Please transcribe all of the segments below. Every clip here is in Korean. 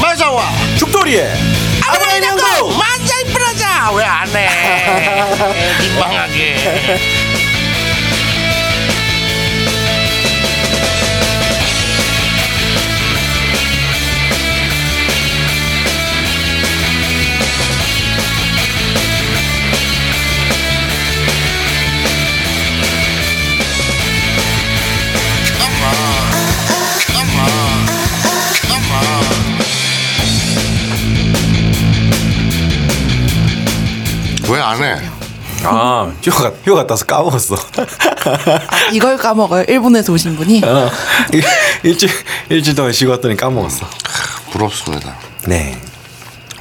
마자와 죽돌이의 아브라인 연구 만자이 브라자. 왜 안해 민망하게. 왜 안 해? 아, 휴가 갔다 와서 까먹었어. 아, 이걸 까먹어요? 일본에서 오신 분이? 어, 일주일 동안 쉬고 왔더니 까먹었어. 부럽습니다. 네.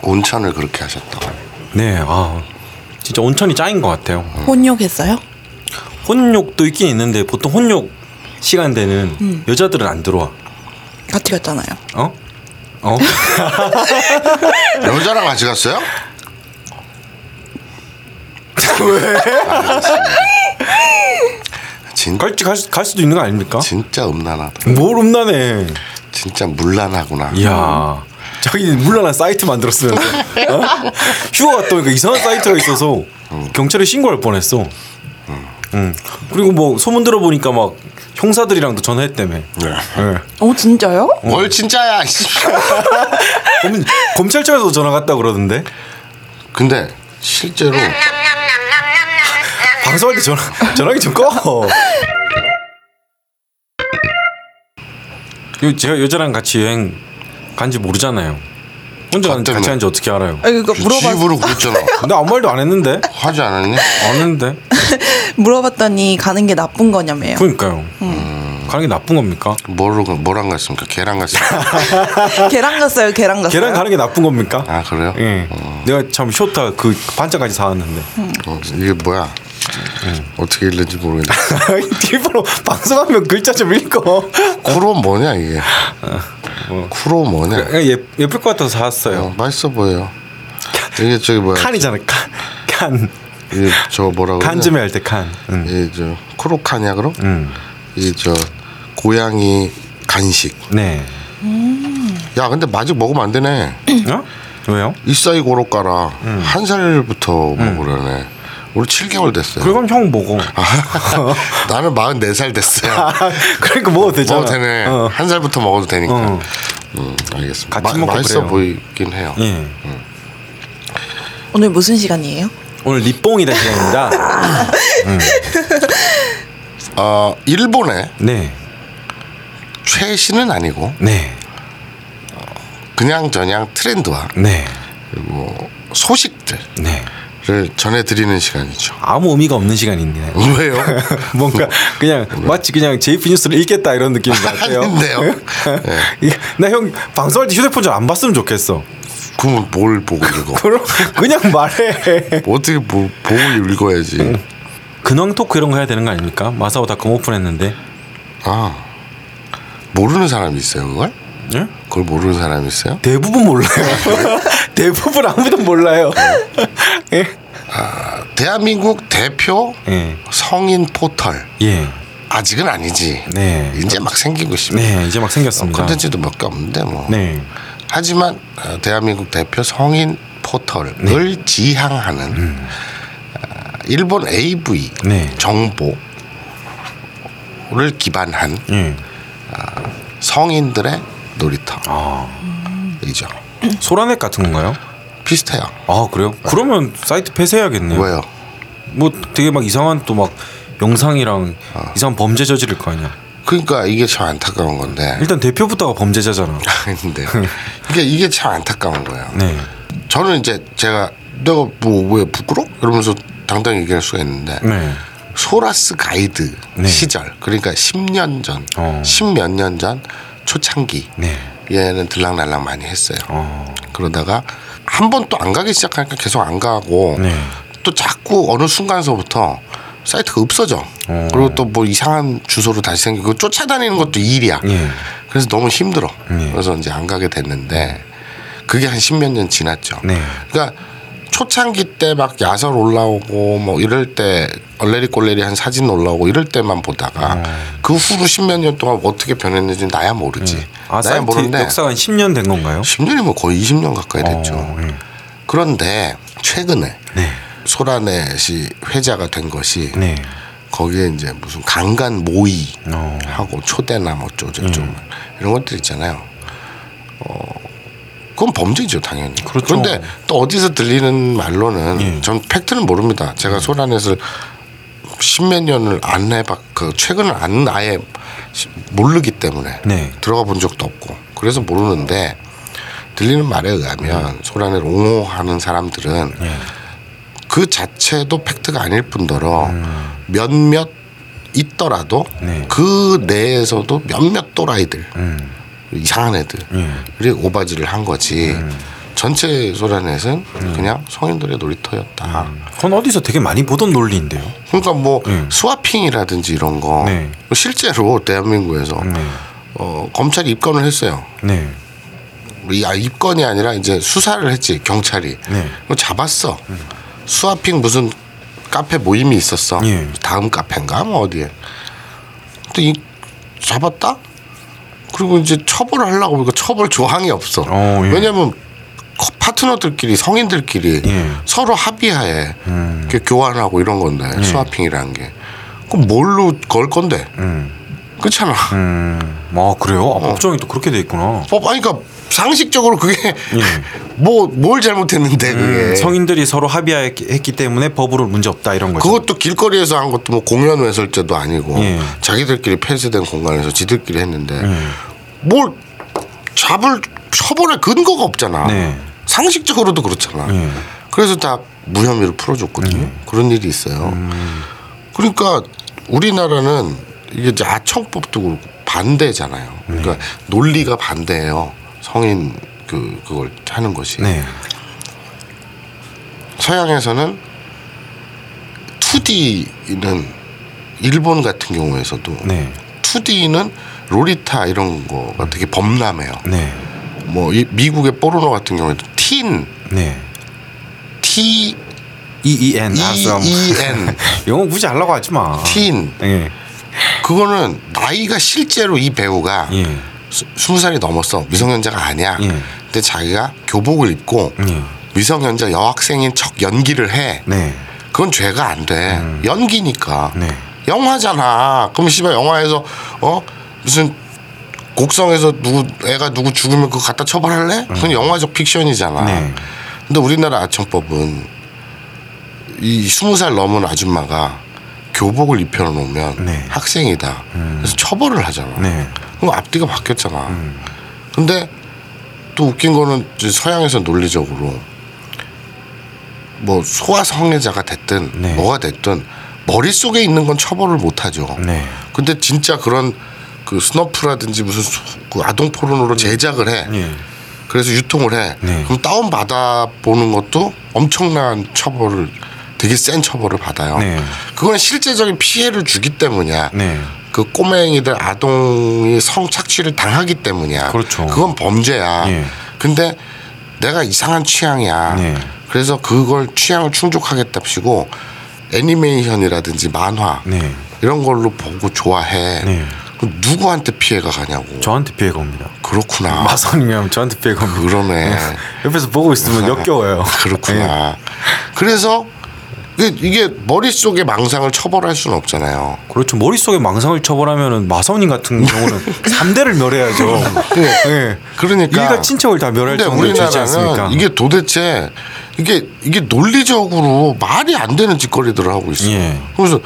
온천을 그렇게 하셨다고. 네, 아, 진짜 온천이 짱인 것 같아요. 혼욕했어요? 혼욕도 있긴 있는데 보통 혼욕 시간대는 여자들은 안 들어와. 같이 갔잖아요. 어? 어? 여자랑 같이 갔어요? 왜? 갈 수도 있는 거 아닙니까? 진짜 음란하다. 뭘 음란해? 진짜 물란하구나. 이야, 자기는 물란한 사이트 만들었으면서 어? 휴가 갔다 오니까 이상한 사이트가 있어서 경찰에 신고할 뻔했어. 그리고 뭐 소문 들어보니까 막 형사들이랑도 전화했다며. 네. 네. 어, 진짜요? 뭘 진짜야. 검찰청에서 전화 갔다 그러던데. 근데 실제로 방송할 때 전화기 좀 꺼. 제가 여자랑 같이 여행 간지 모르잖아요. 혼자 같이 간지 어떻게 알아요? 그러니까 물어봤... 집으로 그랬잖아. 근데 아무 말도 안 했는데. 하지 않았니? 안 했는데. 물어봤더니 가는 게 나쁜 거냐며요. 그러니까요. 가는 게 나쁜 겁니까? 뭐랑 갔습니까? 걔랑 갔습니까? 걔랑 갔어요. 걔랑 가는 게 나쁜 겁니까? 아, 그래요? 예. 내가 참 쇼타 그 반짝까지 사왔는데. 이게 뭐야? 어떻게 읽는지 모르겠네. 일부러 방송하면 글자 좀 읽어. 쿠로 뭐냐 이게? 쿠로 뭐냐? 그냥 예쁠 것 같아서 사왔어요. 맛있어 보여요. 이게 저기 뭐야? 칸이잖아. 칸. 이게 저 뭐라고? 칸즈메 할 때 칸. 이게 저 쿠로칸이야 그럼? 이게 저 고양이 간식. 네. 야 근데 마직 먹으면 안 되네. 어? 왜요? 이사이 고로까라. 한 살부터 먹으려네. 우리 7개월 됐어요. 그럼 형 먹어. 나는 44살 됐어요. 그러니까 먹어도 되잖아. 먹어도 되네. 한 살부터 먹어도 되니까. 알겠습니다. 같이 먹고 맛있어 그래요. 보이긴 해요. 예. 오늘 무슨 시간이에요? 오늘 립봉이다 시간입니다. 일본의 네. 최신은 아니고 네. 그냥 저냥 트렌드와 네. 그리고 소식들 네. 를 전해드리는 시간이죠. 아무 의미가 없는 시간입니다. 왜요? 뭔가 그냥 마치 그냥 JP 뉴스를 읽겠다 이런 느낌인 것 같아요. 아닌데요. 네. 나 형 방송할 때 휴대폰 좀 안 봤으면 좋겠어. 그럼 뭘 보고 읽어? 그냥 말해. 어떻게 보고 읽어야지. 근황 토크 이런 거 해야 되는 거 아닙니까? 마사오닷컴 오픈했는데. 아, 모르는 사람이 있어요 그걸? 예? 그걸 모르는 사람이 있어요? 대부분 몰라요. 대부분 아무도 몰라요. 예? 아, 대한민국 대표 예. 성인 포털. 예. 아직은 아니지. 네. 이제 막 생기고 있습니다. 네, 이제 막 생겼습니다. 콘텐츠도 몇 개 없는데 뭐. 네. 하지만 대한민국 대표 성인 포털을 네. 지향하는 일본 AV 네. 정보를 기반한 성인들의 놀이터. 아. 이죠. 소라넷 같은 건가요? 비슷해요. 아, 그래요? 네. 그러면 사이트 폐쇄해야겠네요. 왜요? 뭐 되게 막 이상한 또 막 영상이랑 이상한 범죄 저지를 거 아니야. 그러니까 이게 참 안타까운 건데. 일단 대표부터가 범죄자잖아. 근데 이게 참 안타까운 거예요. 네. 저는 이제 내가 뭐 왜 부끄러워? 이러면서 당당히 얘기할 수가 있는데. 네. 소라스 가이드 네. 시절. 그러니까 10년 전. 10몇 년 전 초창기 네. 얘는 들락날락 많이 했어요. 그러다가 한 번 또 안 가기 시작하니까 계속 안 가고 네. 또 자꾸 어느 순간서부터 사이트가 없어져. 그리고 또 뭐 이상한 주소로 다시 생기고 쫓아다니는 것도 일이야. 네. 그래서 너무 힘들어. 네. 그래서 이제 안 가게 됐는데 그게 한 10몇 년 지났죠. 네. 그러니까 초창기 때 막 야설 올라오고 뭐 이럴 때 얼레리꼴레리한 사진 올라오고 이럴 때만 보다가 그 후로 십몇 년 동안 어떻게 변했는지 나야 모르지. 아, 나야 모르는데 역사가 한 10년 된 건가요? 10년이 뭐 거의 20년 가까이 됐죠. 그런데 최근에 네. 소라네 씨 회자가 된 것이 네. 거기에 이제 무슨 강간 모의하고 초대남 어쩌고저쩌고 이런 것들 있잖아요. 그건 범죄죠 당연히. 그렇죠. 그런데 또 어디서 들리는 말로는 전 팩트는 모릅니다. 제가 소란에서 십몇 년을 안 해봤고 최근은 안 아예 모르기 때문에 네. 들어가 본 적도 없고 그래서 모르는데 들리는 말에 의하면 소란을 옹호하는 사람들은 그 자체도 팩트가 아닐 뿐더러 몇몇 있더라도 그 내에서도 몇몇 또라이들 이상한 애들이 오바지를 한 거지. 전체 소란넷은 그냥 성인들의 놀이터였다. 그건 어디서 되게 많이 보던 논리인데요. 그러니까 뭐 스와핑이라든지 이런 거 실제로 대한민국에서 검찰이 입건을 했어요. 네. 입건이 아니라 이제 수사를 했지 경찰이. 잡았어. 스와핑 무슨 카페 모임이 있었어. 다음 카페인가 뭐 어디에. 근데 잡았다? 그리고 이제 처벌을 하려고 보니까 처벌 조항이 없어. 예. 왜냐하면 파트너들끼리 성인들끼리 서로 합의하에 교환하고 이런 건데 스와핑이라는 게 그럼 뭘로 걸 건데? 그렇잖아. 아 그래요? 아, 법정이 또 그렇게 돼 있구나. 그러니까 상식적으로 그게 뭘 잘못했는데 그게 성인들이 서로 합의했기 때문에 법으로 문제 없다 이런 거죠. 그것도 길거리에서 한 것도 뭐 공연 외설죄도 아니고 자기들끼리 폐쇄된 공간에서 지들끼리 했는데 뭘 잡을 처벌할 근거가 없잖아. 상식적으로도 그렇잖아. 그래서 다 무혐의로 풀어줬거든요. 그런 일이 있어요. 그러니까 우리나라는 이게 아청법도 그렇고 반대잖아요. 그러니까 논리가 반대예요. 성인 그걸 하는 것이 서양에서는 2D는 일본 같은 경우에서도 2D는 로리타 이런 거가 되게 범람해요. 뭐 미국의 포르노 같은 경우에도 틴 T E E N 영어 굳이 하려고 하지 마. 틴 그거는 나이가 실제로 이 배우가 20살이 넘었어. 미성년자가 아니야. 근데 자기가 교복을 입고 미성년자 여학생인 척 연기를 해. 그건 죄가 안 돼. 연기니까. 영화잖아. 그럼 씨발 영화에서 무슨 곡성에서 애가 누구 죽으면 그거 갖다 처벌할래? 그건 영화적 픽션이잖아. 근데 우리나라 아청법은 이 20살 넘은 아줌마가 교복을 입혀놓으면 학생이다. 그래서 처벌을 하잖아. 그럼 앞뒤가 바뀌었잖아. 근데 또 웃긴 거는 서양에서 논리적으로 뭐 소아성애자가 됐든 뭐가 됐든 머릿속에 있는 건 처벌을 못하죠. 근데 진짜 그런 그 스너프라든지 무슨 그 아동 포르노로 제작을 해. 그래서 유통을 해. 그럼 다운받아 보는 것도 엄청난 처벌을 되게 센 처벌을 받아요. 그건 실제적인 피해를 주기 때문이야. 그 꼬맹이들 아동이 성착취를 당하기 때문이야. 그렇죠. 그건 범죄야. 근데 내가 이상한 취향이야. 그래서 그걸 취향을 충족하겠답시고 애니메이션이라든지 만화 이런 걸로 보고 좋아해. 누구한테 피해가 가냐고. 저한테 피해가 옵니다. 그렇구나. 마선이면 저한테 피해가 옵니다. 그러네. 옆에서 보고 있으면 역겨워요. 그렇구나. 그래서 이게 머릿속의 망상을 처벌할 수는 없잖아요. 그렇죠. 머릿속의 망상을 처벌하면은 마선인 같은 경우는 3대를 멸해야죠. 그러니까 일가 친척을 다 멸할 정도로 되지 않습니까? 이게 도대체 이게 논리적으로 말이 안 되는 짓거리들을 하고 있어요. 그래서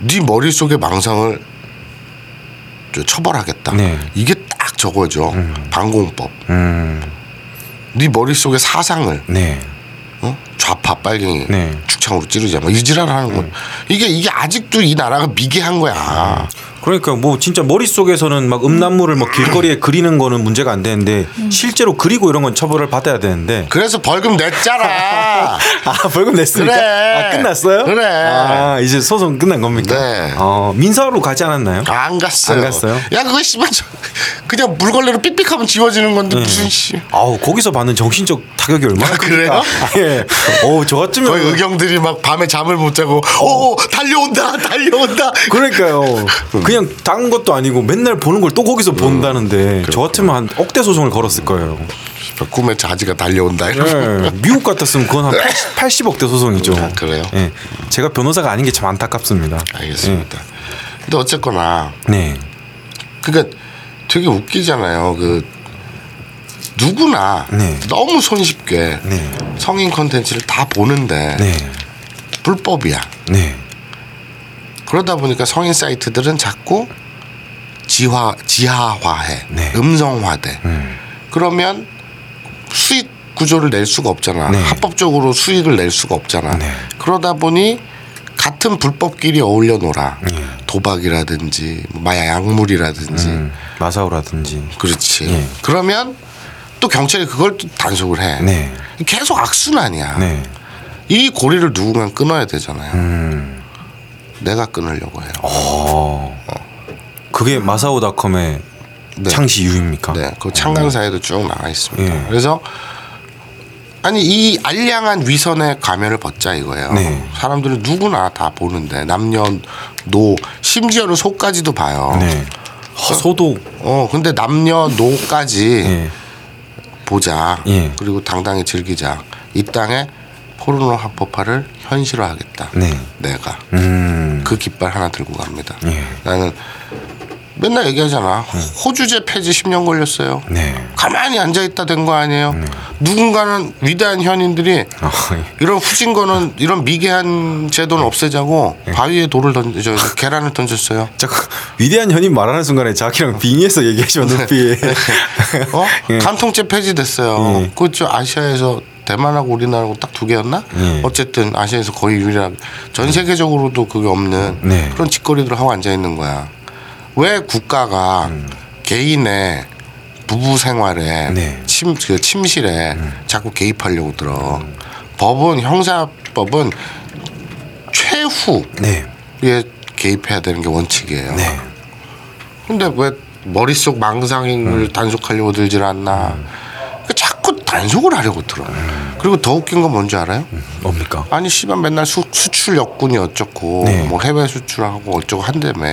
네 머릿속의 망상을 처벌하겠다. 이게 딱 저거죠. 반공법. 네 머릿속의 사상을. 좌파 빨갱이 죽창으로 찌르자 막 이지랄하는 건 이게 아직도 이 나라가 미개한 거야. 그러니까 뭐 진짜 머릿속에서는 막 음란물을 뭐 길거리에 그리는 거는 문제가 안 되는데 실제로 그리고 이런 건 처벌을 받아야 되는데. 그래서 벌금 냈잖아. 아, 벌금 냈습니까? 그래. 아, 끝났어요? 그래. 아, 이제 소송 끝난 겁니까? 네. 어, 민사로 가지 않았나요? 안 갔어요. 안 갔어요? 야, 그거 씨발 그냥 물걸레로 삑삑하면 지워지는 건데 네. 무슨 씨. 아우, 거기서 받는 정신적 타격이 얼마나 그래요? 아, 예. 오, 저같으면 저희 의경들이 막 밤에 잠을 못 자고 오, 달려온다. 그러니까요. 그냥 당한 것도 아니고 맨날 보는 걸 또 거기서 본다는데 저 같으면 한 억대 소송을 걸었을 거예요. 꿈에 자지가 달려온다. 네. 미국 같았으면 그건 한 80억대 소송이죠. 아, 그래요? 네. 제가 변호사가 아닌 게 참 안타깝습니다. 알겠습니다. 네. 근데 어쨌거나 네. 그러니까 되게 웃기잖아요. 그 누구나 네. 너무 손쉽게 네. 성인 콘텐츠를 다 보는데 네. 불법이야. 네. 그러다 보니까 성인 사이트들은 자꾸 지하화해, 네. 음성화돼. 그러면 수익 구조를 낼 수가 없잖아. 네. 합법적으로 수익을 낼 수가 없잖아. 네. 그러다 보니 같은 불법끼리 어울려 놀아. 네. 도박이라든지 마약 약물이라든지 마사오라든지. 그렇지. 네. 그러면 또 경찰이 그걸 또 단속을 해. 네. 계속 악순환이야. 네. 이 고리를 누군가 끊어야 되잖아요. 내가 끊으려고 해요. 그게 마사오닷컴의 네. 창시 이유입니까? 네, 그 창간사에도 쭉 나와 있습니다. 예. 그래서 아니 이 알량한 위선에 가면을 벗자 이거예요. 네. 사람들은 누구나 다 보는데 남녀노 심지어는 소까지도 봐요. 네. 하, 소도. 근데 남녀노까지 예. 보자. 예. 그리고 당당히 즐기자. 이 땅에 포르노 합법화를 현실화하겠다. 네. 내가 그 깃발 하나 들고 갑니다. 예. 나는 맨날 얘기하잖아. 호주제 폐지 10년 걸렸어요. 네. 가만히 앉아있다 된 거 아니에요. 네. 누군가는 위대한 현인들이 이런 후진거는 이런 미개한 제도는 없애자고 바위에 돌을 던져서 계란을 던졌어요. 잠깐 위대한 현인 말하는 순간에 자기랑 빙의해서 얘기하시면 눈빛에 예. 간통죄 폐지됐어요. 예. 그렇죠. 아시아에서 대만하고 우리나라하고 딱 두 개였나? 네. 어쨌든 아시아에서 거의 유일한 전 세계적으로도 그게 없는 네. 그런 짓거리들을 하고 앉아있는 거야. 왜 국가가 개인의 부부 생활에 네. 침실에 자꾸 개입하려고 들어. 법은 형사법은 최후에 네. 개입해야 되는 게 원칙이에요. 네. 근데 왜 머릿속 망상인을 단속하려고 들질 않나. 단속을 하려고 들어. 그리고 더 웃긴 건 뭔지 알아요? 뭡니까? 아니 씨발 맨날 수출 역군이 어쩌고 네. 뭐 해외 수출하고 어쩌고 한다며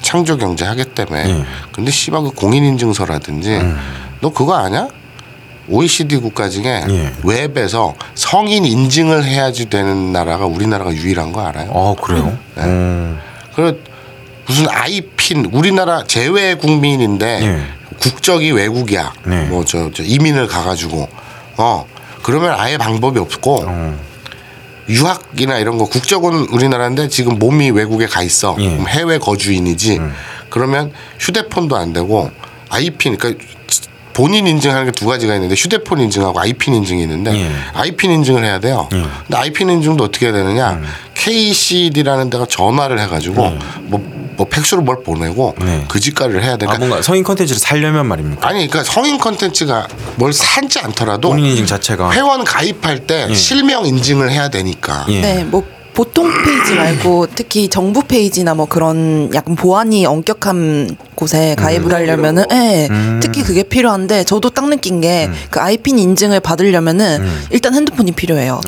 창조경제 하겠다며 근데 씨발 그 공인인증서라든지 너 그거 아냐? OECD 국가 중에 웹에서 성인 인증을 해야지 되는 나라가 우리나라가 유일한 거 알아요? 아 그래요? 네. 그래 무슨 아이핀 우리나라 제외 국민인데 국적이 외국이야. 네. 뭐 저 이민을 가가지고 그러면 아예 방법이 없고 유학이나 이런 거 국적은 우리나라인데 지금 몸이 외국에 가 있어. 그럼 해외 거주인이지. 그러면 휴대폰도 안 되고 아이핀 그러니까 본인 인증하는 게 두 가지가 있는데 휴대폰 인증하고 아이핀 인증이 있는데 아이핀 인증을 해야 돼요. 근데 아이핀 인증도 어떻게 해야 되느냐? KCD라는 데가 전화를 해가지고 뭐 팩스로 뭘 보내고 그 집가를 해야 되니까. 아, 뭔가 성인 컨텐츠를 살려면 말입니까? 아니 그러니까 성인 컨텐츠가 뭘 산지 않더라도 본인 인증 자체가 회원 가입할 때 실명 인증을 해야 되니까. 네, 뭐 보통 페이지 말고 특히 정부 페이지나 뭐 그런 약간 보안이 엄격한 곳에 가입을 하려면은 특히 그게 필요한데 저도 딱 느낀 게 그 아이핀 인증을 받으려면은 일단 핸드폰이 필요해요.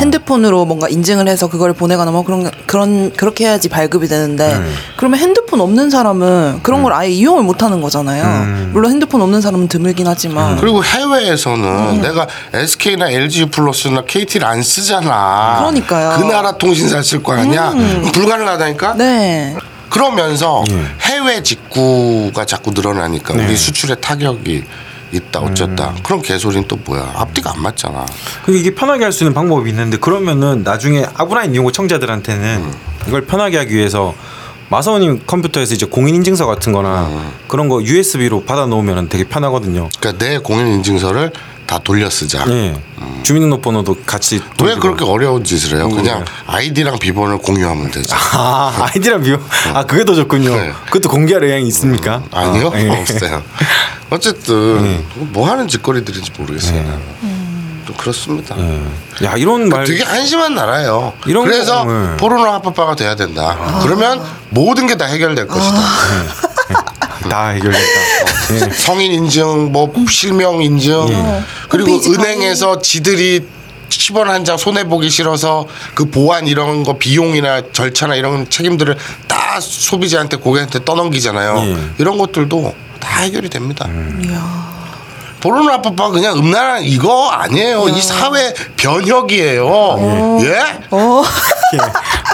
핸드폰으로 뭔가 인증을 해서 그걸 보내거나 뭐 그렇게 해야지 발급이 되는데 그러면 핸드폰 없는 사람은 그런 걸 아예 이용을 못 하는 거잖아요. 물론 핸드폰 없는 사람은 드물긴 하지만 그리고 해외에서는 내가 SK나 LG 플러스나 KT를 안 쓰잖아. 그러니까요. 그 나라 통신사 쓸 거 아니야. 불가능하다니까. 네. 그러면서 해외 직구가 자꾸 늘어나니까 우리 수출에 타격이 있다 어쨌다. 그럼 개소리는 또 뭐야. 앞뒤가 안 맞잖아. 이게 편하게 할 수 있는 방법이 있는데 그러면은 나중에 아브라인 이용고 청자들한테는 이걸 편하게 하기 위해서 마사오님 컴퓨터에서 이제 공인인증서 같은 거나 그런 거 USB로 받아 놓으면 되게 편하거든요. 그러니까 내 공인인증서를 다 돌려 쓰자. 네. 주민등록번호도 같이. 왜 그렇게 어려운 짓을 해요? 그냥 아이디랑 비번을 공유하면 되지. 아, 아이디랑 비번. 아, 그게 더 좋군요. 네. 그것도 공개할 의향이 있습니까? 아니요, 없어요. 어쨌든 뭐 하는 짓거리들인지 모르겠어요. 그렇습니다. 야, 이런 말 되게 한심한 나라예요. 이런 그래서 포르노 합법화가 돼야 된다. 그러면 모든 게 다 해결될 것이다. 다 해결됐다. 네. 성인 인증, 뭐 실명 인증, 그리고 은행에서 지들이 10원 한 장 손해 보기 싫어서 그 보안 이런 거 비용이나 절차나 이런 책임들을 다 소비자한테 고객한테 떠넘기잖아요. 이런 것들도 다 해결이 됩니다. 포르노 합법화 그냥 음란한 이거 아니에요. 이 사회 변혁이에요. 예,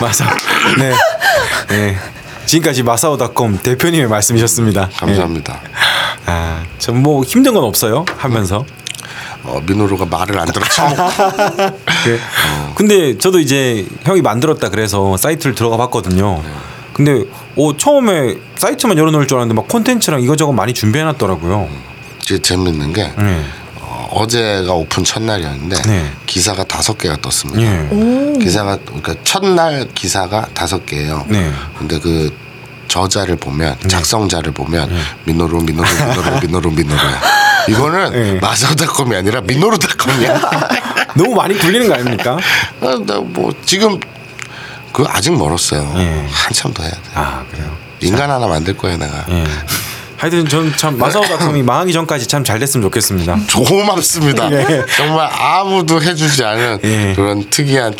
맞아. 네, 네. 지금까지 마사오닷컴 대표님의 말씀이셨습니다. 감사합니다. 예. 아, 전 뭐 힘든 건 없어요 하면서. 민호루가 말을 안 들었죠. 네. 근데 저도 이제 형이 만들었다 그래서 사이트를 들어가 봤거든요. 근데 처음에 사이트만 열어놓을 줄 알았는데 막 콘텐츠랑 이거저거 많이 준비해놨더라고요. 되게 재밌는 게 어제가 오픈 첫날이었는데 기사가 5개가 떴습니다. 기사가 그러니까 첫날 기사가 5개예요. 근데 그 저자를 보면 작성자를 보면 민노루야. 이거는 마사오닷컴이 아니라 민노루닷컴이야. 너무 많이 굴리는 거 아닙니까? 나 뭐 지금 그 아직 멀었어요. 한참 더 해야 돼. 아, 그래요. 인간 하나 만들 거예요, 내가. 하여튼 저는 참 마사오닷컴이 망하기 전까지 참 잘 됐으면 좋겠습니다. 고맙습니다. 정말 아무도 해주지 않은 그런 특이한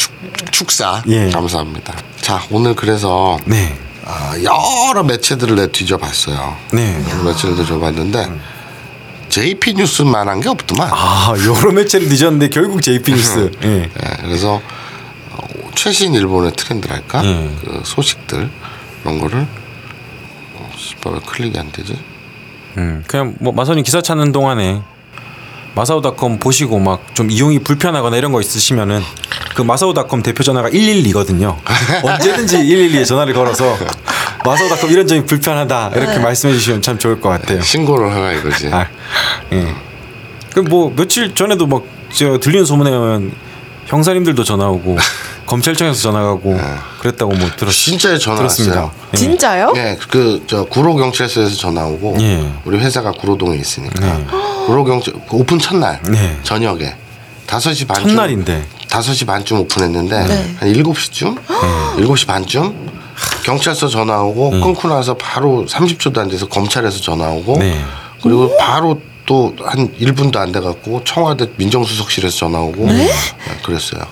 축사. 감사합니다. 자, 오늘 그래서 여러 매체들을 뒤져봤어요. 여러 매체를 뒤져봤는데 JP 뉴스만 한 게 없더만. 아, 여러 매체를 뒤졌는데 결국 JP 뉴스. 그래서 최신 일본의 트렌드랄까 그 소식들 이런 거를 왜 클릭이 안 되지? 그냥 뭐 마선이 기사 찾는 동안에 마사오닷컴 보시고 막 좀 이용이 불편하거나 이런 거 있으시면은 그 마사오닷컴 대표 전화가 112거든요. 언제든지 112에 전화를 걸어서 마사오닷컴 이런 점이 불편하다 이렇게 말씀해 주시면 참 좋을 것 같아요. 신고를 하라 이거지. 그 뭐 며칠 전에도 막 제가 들리는 소문에 보면 형사님들도 전화 오고 검찰청에서 전화가고 그랬다고 뭐 들었어요. 진짜에 전화 왔어요. 진짜요? 네, 그 저 구로 경찰서에서 전화 오고 우리 회사가 구로동에 있으니까 구로 경찰 오픈 첫날 저녁에 5시 반쯤 첫날인데 5시 반쯤 오픈했는데 한 7시쯤 7시 반쯤 경찰서 전화 오고 끊고 나서 바로 30초도 안 돼서 검찰에서 전화 오고 그리고 바로 또 한 1분도 안 돼 갖고 청와대 민정수석실에서 전화 오고 그랬어요.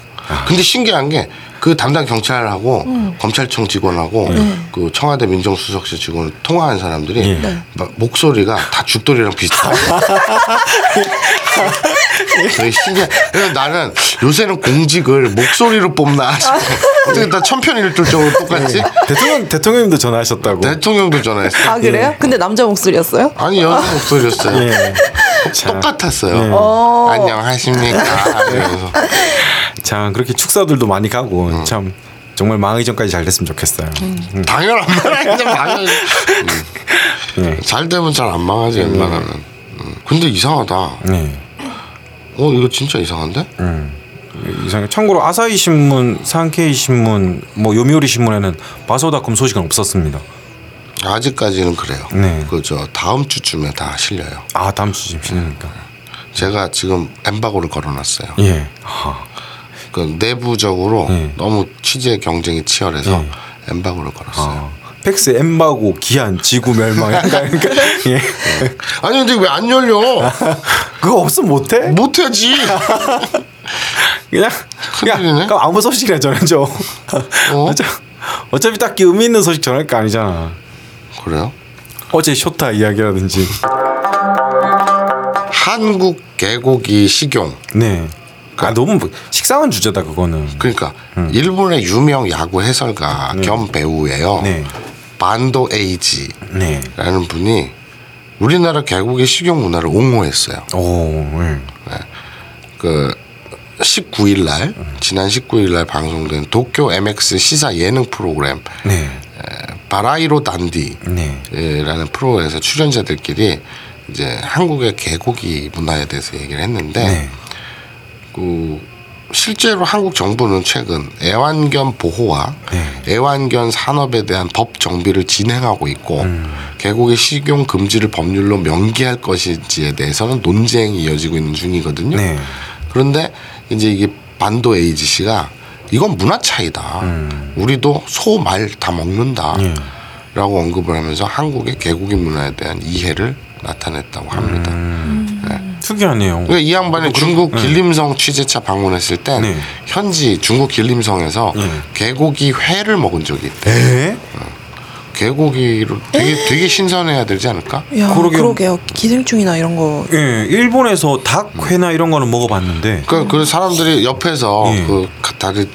근데 신기한 게 그 담당 경찰하고 검찰청 직원하고 그 청와대 민정수석실 직원 통화한 사람들이 목소리가 다 죽돌이랑 비슷해요. 되게 신기해. 그래서 나는 요새는 공직을 목소리로 뽑나 싶어. 어떻게 다 천편일률적으로 똑같지? 대통령님도 전화하셨다고. 대통령도 전화했어요. 아, 그래요? 근데 남자 목소리였어요? 아니, 여자 목소리였어요. 똑같았어요. 안녕하십니까? 그래서. 참 그렇게 축사들도 많이 가고 참 정말 망하기 전까지 잘 됐으면 좋겠어요. 당연한 말이야. 잘 되면 잘 안 망하지 웬만하면. 근데 이상하다. 이거 진짜 이상한데? 이상해. 참고로 아사히 신문, 산케이 신문, 뭐 요미우리 신문에는 마사오닷컴 소식은 없었습니다. 아직까지는 그래요. 그저 다음 주쯤에 다 실려요. 아, 다음 주쯤 실립니까? 제가 지금 엠바고를 걸어놨어요. 그 내부적으로 너무 취재 경쟁이 치열해서 엠바고를 걸었어요. 팩스 엠바고 기한 지구 멸망. 아니 근데 왜 안 열려? 그거 없으면 못해? 못하지. 그냥 아무 소식이나 전해줘. 어차피 딱히 의미 있는 소식 전할 거 아니잖아. 그래요? 어제 쇼타 이야기라든지 한국 개고기 식용. 아, 너무 식상한 주제다 그거는. 그러니까 일본의 유명 야구 해설가 겸 배우예요. 반도 에이지라는 분이 우리나라 개고기 식용 문화를 옹호했어요. 그 19일 날 지난 19일 날 방송된 도쿄 MX 시사 예능 프로그램 바라이로 단디라는 프로에서 출연자들끼리 이제 한국의 개고기 문화에 대해서 얘기를 했는데 네. 실제로 한국 정부는 최근 애완견 보호와 네. 애완견 산업에 대한 법 정비를 진행하고 있고 개고기 식용 금지를 법률로 명기할 것인지에 대해서는 논쟁이 이어지고 있는 중이거든요. 네. 그런데 이제 이게 반도 에이지 씨가 이건 문화 차이다. 우리도 소, 말 다 먹는다. 네. 라고 언급을 하면서 한국의 개고기 문화에 대한 이해를 나타냈다고 합니다. 네. 특이하네요. 이 양반이 중국 길림성 취재차 방문했을 때 네. 현지 중국 길림성에서 네. 개고기 회를 먹은 적이 있대요. 네. 개고기로 되게 신선해야 되지 않을까? 야, 그러게요. 기생충이나 이런 거. 예, 일본에서 닭회나 이런 거는 먹어봤는데. 그 사람들이 옆에서 예.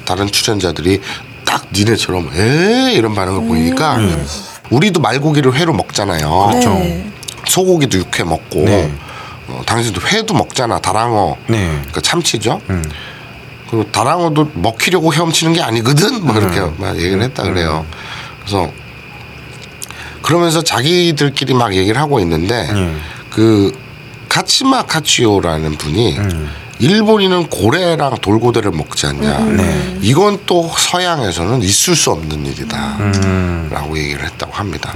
다른 출연자들이 딱 니네처럼 이런 반응을 보이니까 우리도 말고기를 회로 먹잖아요. 그렇죠. 네. 소고기도 육회 먹고 네. 당신도 회도 먹잖아. 다랑어. 네. 그러니까 참치죠. 그리고 다랑어도 먹히려고 헤엄치는 게 아니거든. 막 이렇게 막 얘기를 했다 그래요. 그래서 그러면서 자기들끼리 막 얘기를 하고 있는데 그 카츠마 카치오라는 분이 일본인은 고래랑 돌고래를 먹지 않냐. 이건 또 서양에서는 있을 수 없는 일이다 라고 얘기를 했다고 합니다.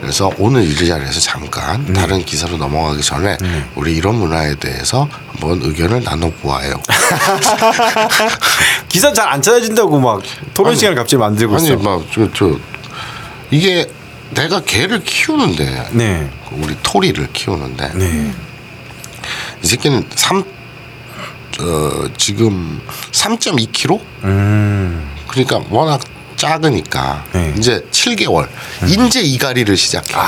그래서 오늘 이 자리에서 잠깐 다른 기사로 넘어가기 전에 우리 이런 문화에 대해서 한번 의견을 나눠보아요. 기사 잘 안 찾아진다고 막 토론 시간을 갑자기 만들고 있어. 아니 막 이게 내가 개를 키우는데 네. 우리 토리를 키우는데 네. 이 새끼는 지금 3.2kg? 그러니까 워낙 작으니까 네. 이제 7개월 인제 이갈이를 시작해요.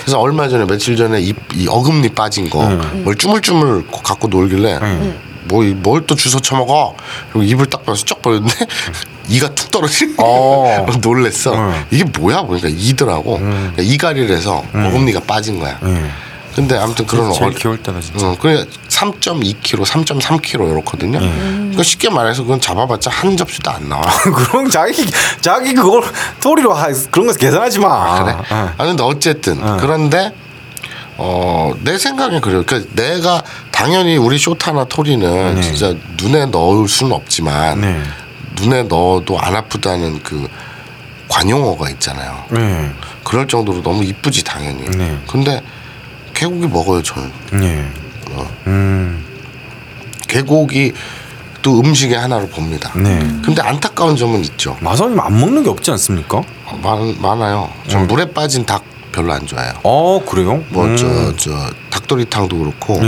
그래서 얼마 전에 며칠 전에 이 어금니 빠진 거 뭘 쭈물쭈물 갖고 놀길래 뭘 또 주워 처먹어? 그리고 입을 딱 벌려서 쩍 벌렸는데 이가 툭 떨어지고 놀랬어. 이게 뭐야? 보니까 이더라고. 그러니까 이갈이를 해서 어금니가 빠진 거야. 근데 아무튼 그런 제일 귀여울 때다 진짜. 그래 3.2kg, 3.3kg 이렇거든요. 그러니까 쉽게 말해서 그건 잡아봤자 한 접시도 안 나와. 그럼 자기 그걸 토리로 그런 거 계산하지 마. 그래. 근데 어쨌든 그런데 내 생각엔 그래요. 그러니까 내가 당연히 우리 쇼타나 토리는 네. 진짜 눈에 넣을 수는 없지만 네. 눈에 넣어도 안 아프다는 그 관용어가 있잖아요. 네. 그럴 정도로 너무 이쁘지 당연히. 네. 근데 개고기 먹어요 저는. 네. 개고기 또 음식의 하나로 봅니다. 네. 근데 안타까운 점은 있죠. 마사오님 안 먹는 게 없지 않습니까? 많아요. 전 물에 빠진 닭 별로 안 좋아해요. 그래요? 닭도리탕도 그렇고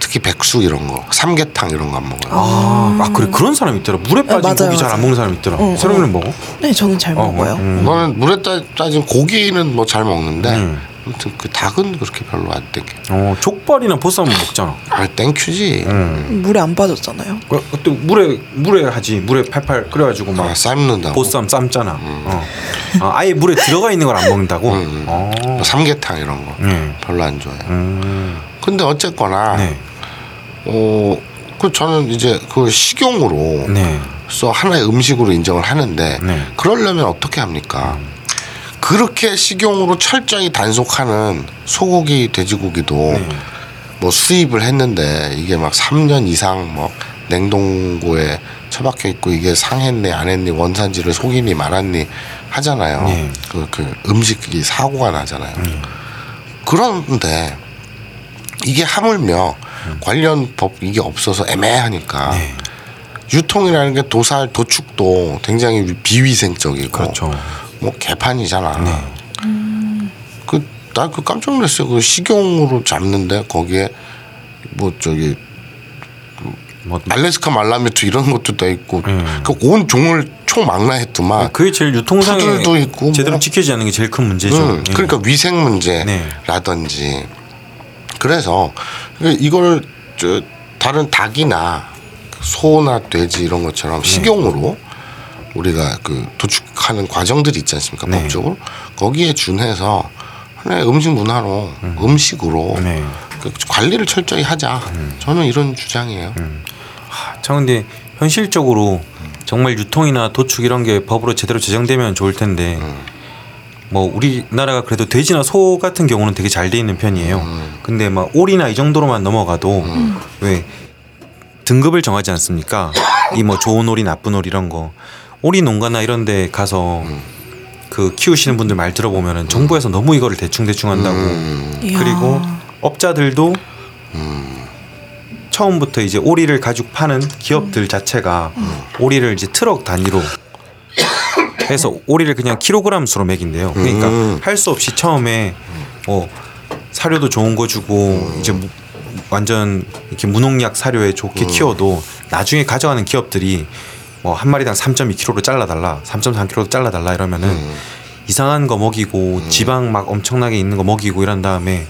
특히 백숙 이런 거, 삼계탕 이런 거 안 먹어요. 그래 그런 사람 있더라. 물에 빠진 고기 잘 안 먹는 사람 있더라. 새로는 먹어? 네, 저는 잘 먹어요. 나는 물에 빠진 고기는 뭐 잘 먹는데. 아무튼 그 닭은 그렇게 별로 안 땡겨. 족발이나 보쌈은 먹잖아. 땡큐지. 물에 안 빠졌잖아요. 그때 물에 하지. 물에 팔팔 끓여가지고 막 삶는다고. 보쌈 삶잖아. 아예 물에 들어가 있는 걸 안 먹는다고. 삼계탕 이런 거 별로 안 좋아해요. 근데 어쨌거나, 네. 그 저는 이제 그 식용으로 써 하나의 음식으로 인정을 하는데 그러려면 어떻게 합니까? 그렇게 식용으로 철저히 단속하는 소고기, 돼지고기도 뭐 수입을 했는데 이게 막 3년 이상 뭐 냉동고에 처박혀 있고 이게 상했네, 안 했네, 원산지를 속이니 말았니 하잖아요. 그 음식이 사고가 나잖아요. 그런데 이게 하물며 관련 법 이게 없어서 애매하니까 유통이라는 게 도축도 굉장히 비위생적이고 그렇죠. 뭐 개판이잖아. 나 깜짝 놀랐어요. 그 식용으로 잡는데 거기에 알래스카 말라메트 이런 것도 다 있고 그 온 종을 총망라했더만. 그게 제일 유통상에 푸들도 있고 제대로 지켜지지 않는 게 제일 큰 문제죠. 그러니까 위생 문제라든지 그래서 이걸 다른 닭이나 소나 돼지 이런 것처럼 식용으로 우리가 그 도축하는 과정들이 있지 않습니까? 법적으로 거기에 준해서 하나의 음식 문화로 음식으로 그 관리를 철저히 하자. 저는 이런 주장이에요. 참 근데 현실적으로 정말 유통이나 도축 이런 게 법으로 제대로 제정되면 좋을 텐데 뭐 우리나라가 그래도 돼지나 소 같은 경우는 되게 잘 돼 있는 편이에요. 근데 막 오리나 이 정도로만 넘어가도 왜 등급을 정하지 않습니까? 이 뭐 좋은 오리, 나쁜 오리 이런 거. 오리 농가나 이런 데 가서 그 키우시는 분들 말 들어보면은 정부에서 너무 이거를 대충 한다고. 그리고 업자들도 처음부터 이제 오리를 가지고 파는 기업들 자체가 오리를 이제 트럭 단위로 해서 오리를 그냥 킬로그램 수로 매긴대요. 그러니까 할 수 없이 처음에 뭐 사료도 좋은 거 주고 이제 완전 이렇게 무농약 사료에 좋게 키워도 나중에 가져가는 기업들이 뭐 한 마리당 3.2kg로 잘라달라, 3.3kg로 잘라달라 이러면은 이상한 거 먹이고 지방 막 엄청나게 있는 거 먹이고 이런 다음에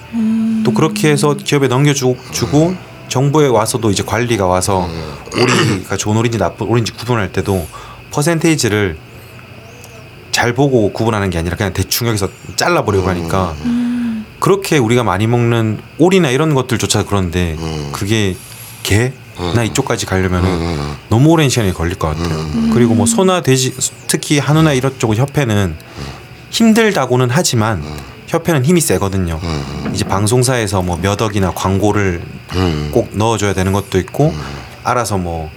또 그렇게 해서 기업에 넘겨주고 정부에 와서도 이제 관리가 와서 오리가 좋은 오리인지 나쁜 오리인지 구분할 때도 퍼센테이지를 잘 보고 구분하는 게 아니라 그냥 대충 여기서 잘라보려고 하니까 그렇게 우리가 많이 먹는 오리나 이런 것들조차 그런데 그게 개나 이쪽까지 가려면 너무 오랜 시간이 걸릴 것 같아요. 그리고 뭐 소나 돼지 특히 한우나 이런 쪽은 협회는 힘들다고는 하지만 협회는 힘이 세거든요. 이제 방송사에서 뭐 몇 억이나 광고를 꼭 넣어줘야 되는 것도 있고 알아서 뭐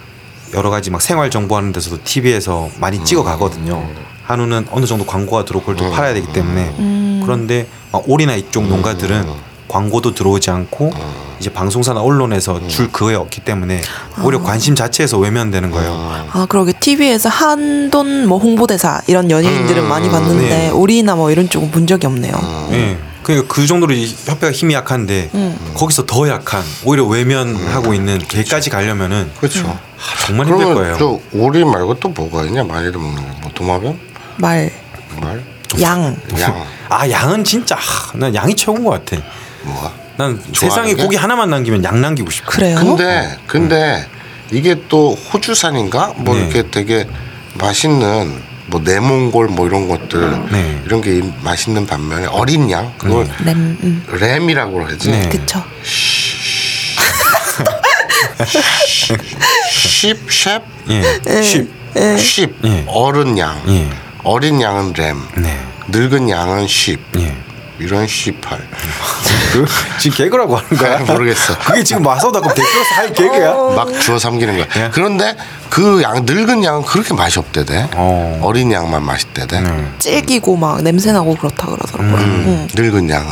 여러 가지 막 생활 정보하는 데서도 TV에서 많이 찍어 가거든요. 한우는 어느 정도 광고가 들어오고 그걸 또 팔아야 되기 때문에 그런데 오리나 이쪽 농가들은 광고도 들어오지 않고 이제 방송사나 언론에서 줄 그거에 없기 때문에 오히려 관심 자체에서 외면되는 거예요. 아 그러게 TV에서 한돈 뭐 홍보대사 이런 연예인들은 많이 봤는데 네. 오리나 뭐 이런 쪽은 본 적이 없네요. 네. 그러니까 그 정도로 협회가 힘이 약한데 거기서 더 약한 오히려 외면하고 있는 개까지 가려면은 그렇죠. 정말 힘들 거예요. 또 오리 말고 또 뭐가 있냐 많이들 먹는 거 뭐 도마뱀? 말? 양. 아 양은 진짜 난 양이 최고인 것 같아. 뭐가? 난 세상에 게? 고기 하나만 남기면 양 남기고 싶어. 그래요? 근데 이게 또 호주산인가 뭐 네. 이렇게 되게 맛있는 뭐 네몽골 뭐 이런 것들 네. 이런 게 맛있는 반면에 어린 양 그걸 램이라고 하지. 네. 그렇죠. 쉽 어른 양. 예. 어린 양은 램, 네. 늙은 양은 쉽, 예. 이런 쉽팔. 지금 개그라고 하는 거야? 모르겠어. 그게 지금 마서다고 댓글에서 할 개그야? 막 주워 삼기는 거야. 예? 그런데 그 양, 늙은 양은 그렇게 맛이 없대대. 어린 양만 맛있대대. 질기고 막 냄새나고 그렇다 그러더라고요. 늙은 양은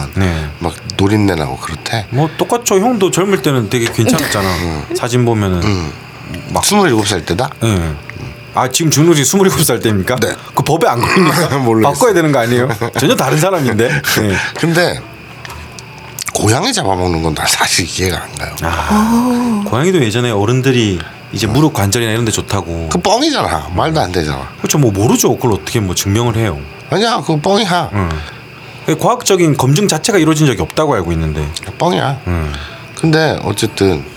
막 노린내 나고 그렇대. 뭐 똑같죠. 형도 젊을 때는 되게 괜찮았잖아. 사진 보면은. 막 27살 때다? 아 지금 준우씨 27살 때입니까? 네. 그 법에 안 걸립니까? 몰라. 바꿔야 되는 거 아니에요? 전혀 다른 사람인데. 네. 근데 고양이 잡아먹는 건 사실 이해가 안 가요. 아, 고양이도 예전에 어른들이 이제 무릎 관절이나 이런 데 좋다고. 그 뻥이잖아. 말도 안 되잖아. 그렇죠. 뭐 모르죠. 그걸 어떻게 뭐 증명을 해요? 아니야, 그거 뻥이야. 과학적인 검증 자체가 이루어진 적이 없다고 알고 있는데. 뻥이야. 근데 어쨌든.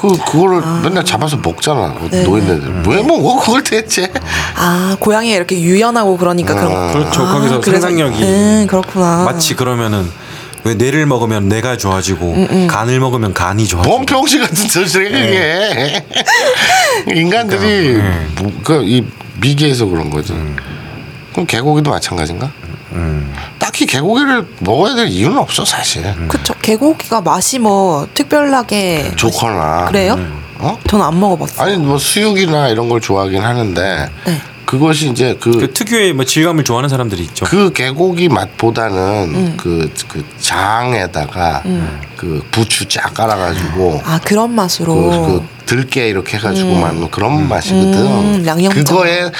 그거를 맨날 잡아서 먹잖아. 노인네들 왜 먹어 그걸 대체? 아 고양이가 이렇게 유연하고 그러니까 그런. 그렇죠. 거기서 상상력이. 그렇구나. 마치 그러면은 왜 뇌를 먹으면 뇌가 좋아지고 간을 먹으면 간이 좋아지고. 뭔 병신 같은 소리야 이게. 인간들이 그 이 미개해서 그런 거지. 그럼 개고기도 마찬가지인가? 딱히 개고기를 먹어야 될 이유는 없어 사실. 그쵸. 개고기가 맛이 뭐 특별하게 좋거나 그래요? 어? 저는 안 먹어봤어요. 아니 뭐 수육이나 이런 걸 좋아하긴 하는데 네. 그것이 이제 그 특유의 뭐 질감을 좋아하는 사람들이 있죠. 그 개고기 맛보다는 그 장에다가 그 부추 쫙 깔아가지고 아 그런 맛으로 그 들깨 이렇게 해가지고만 그런 맛이거든. 양념장. 그거에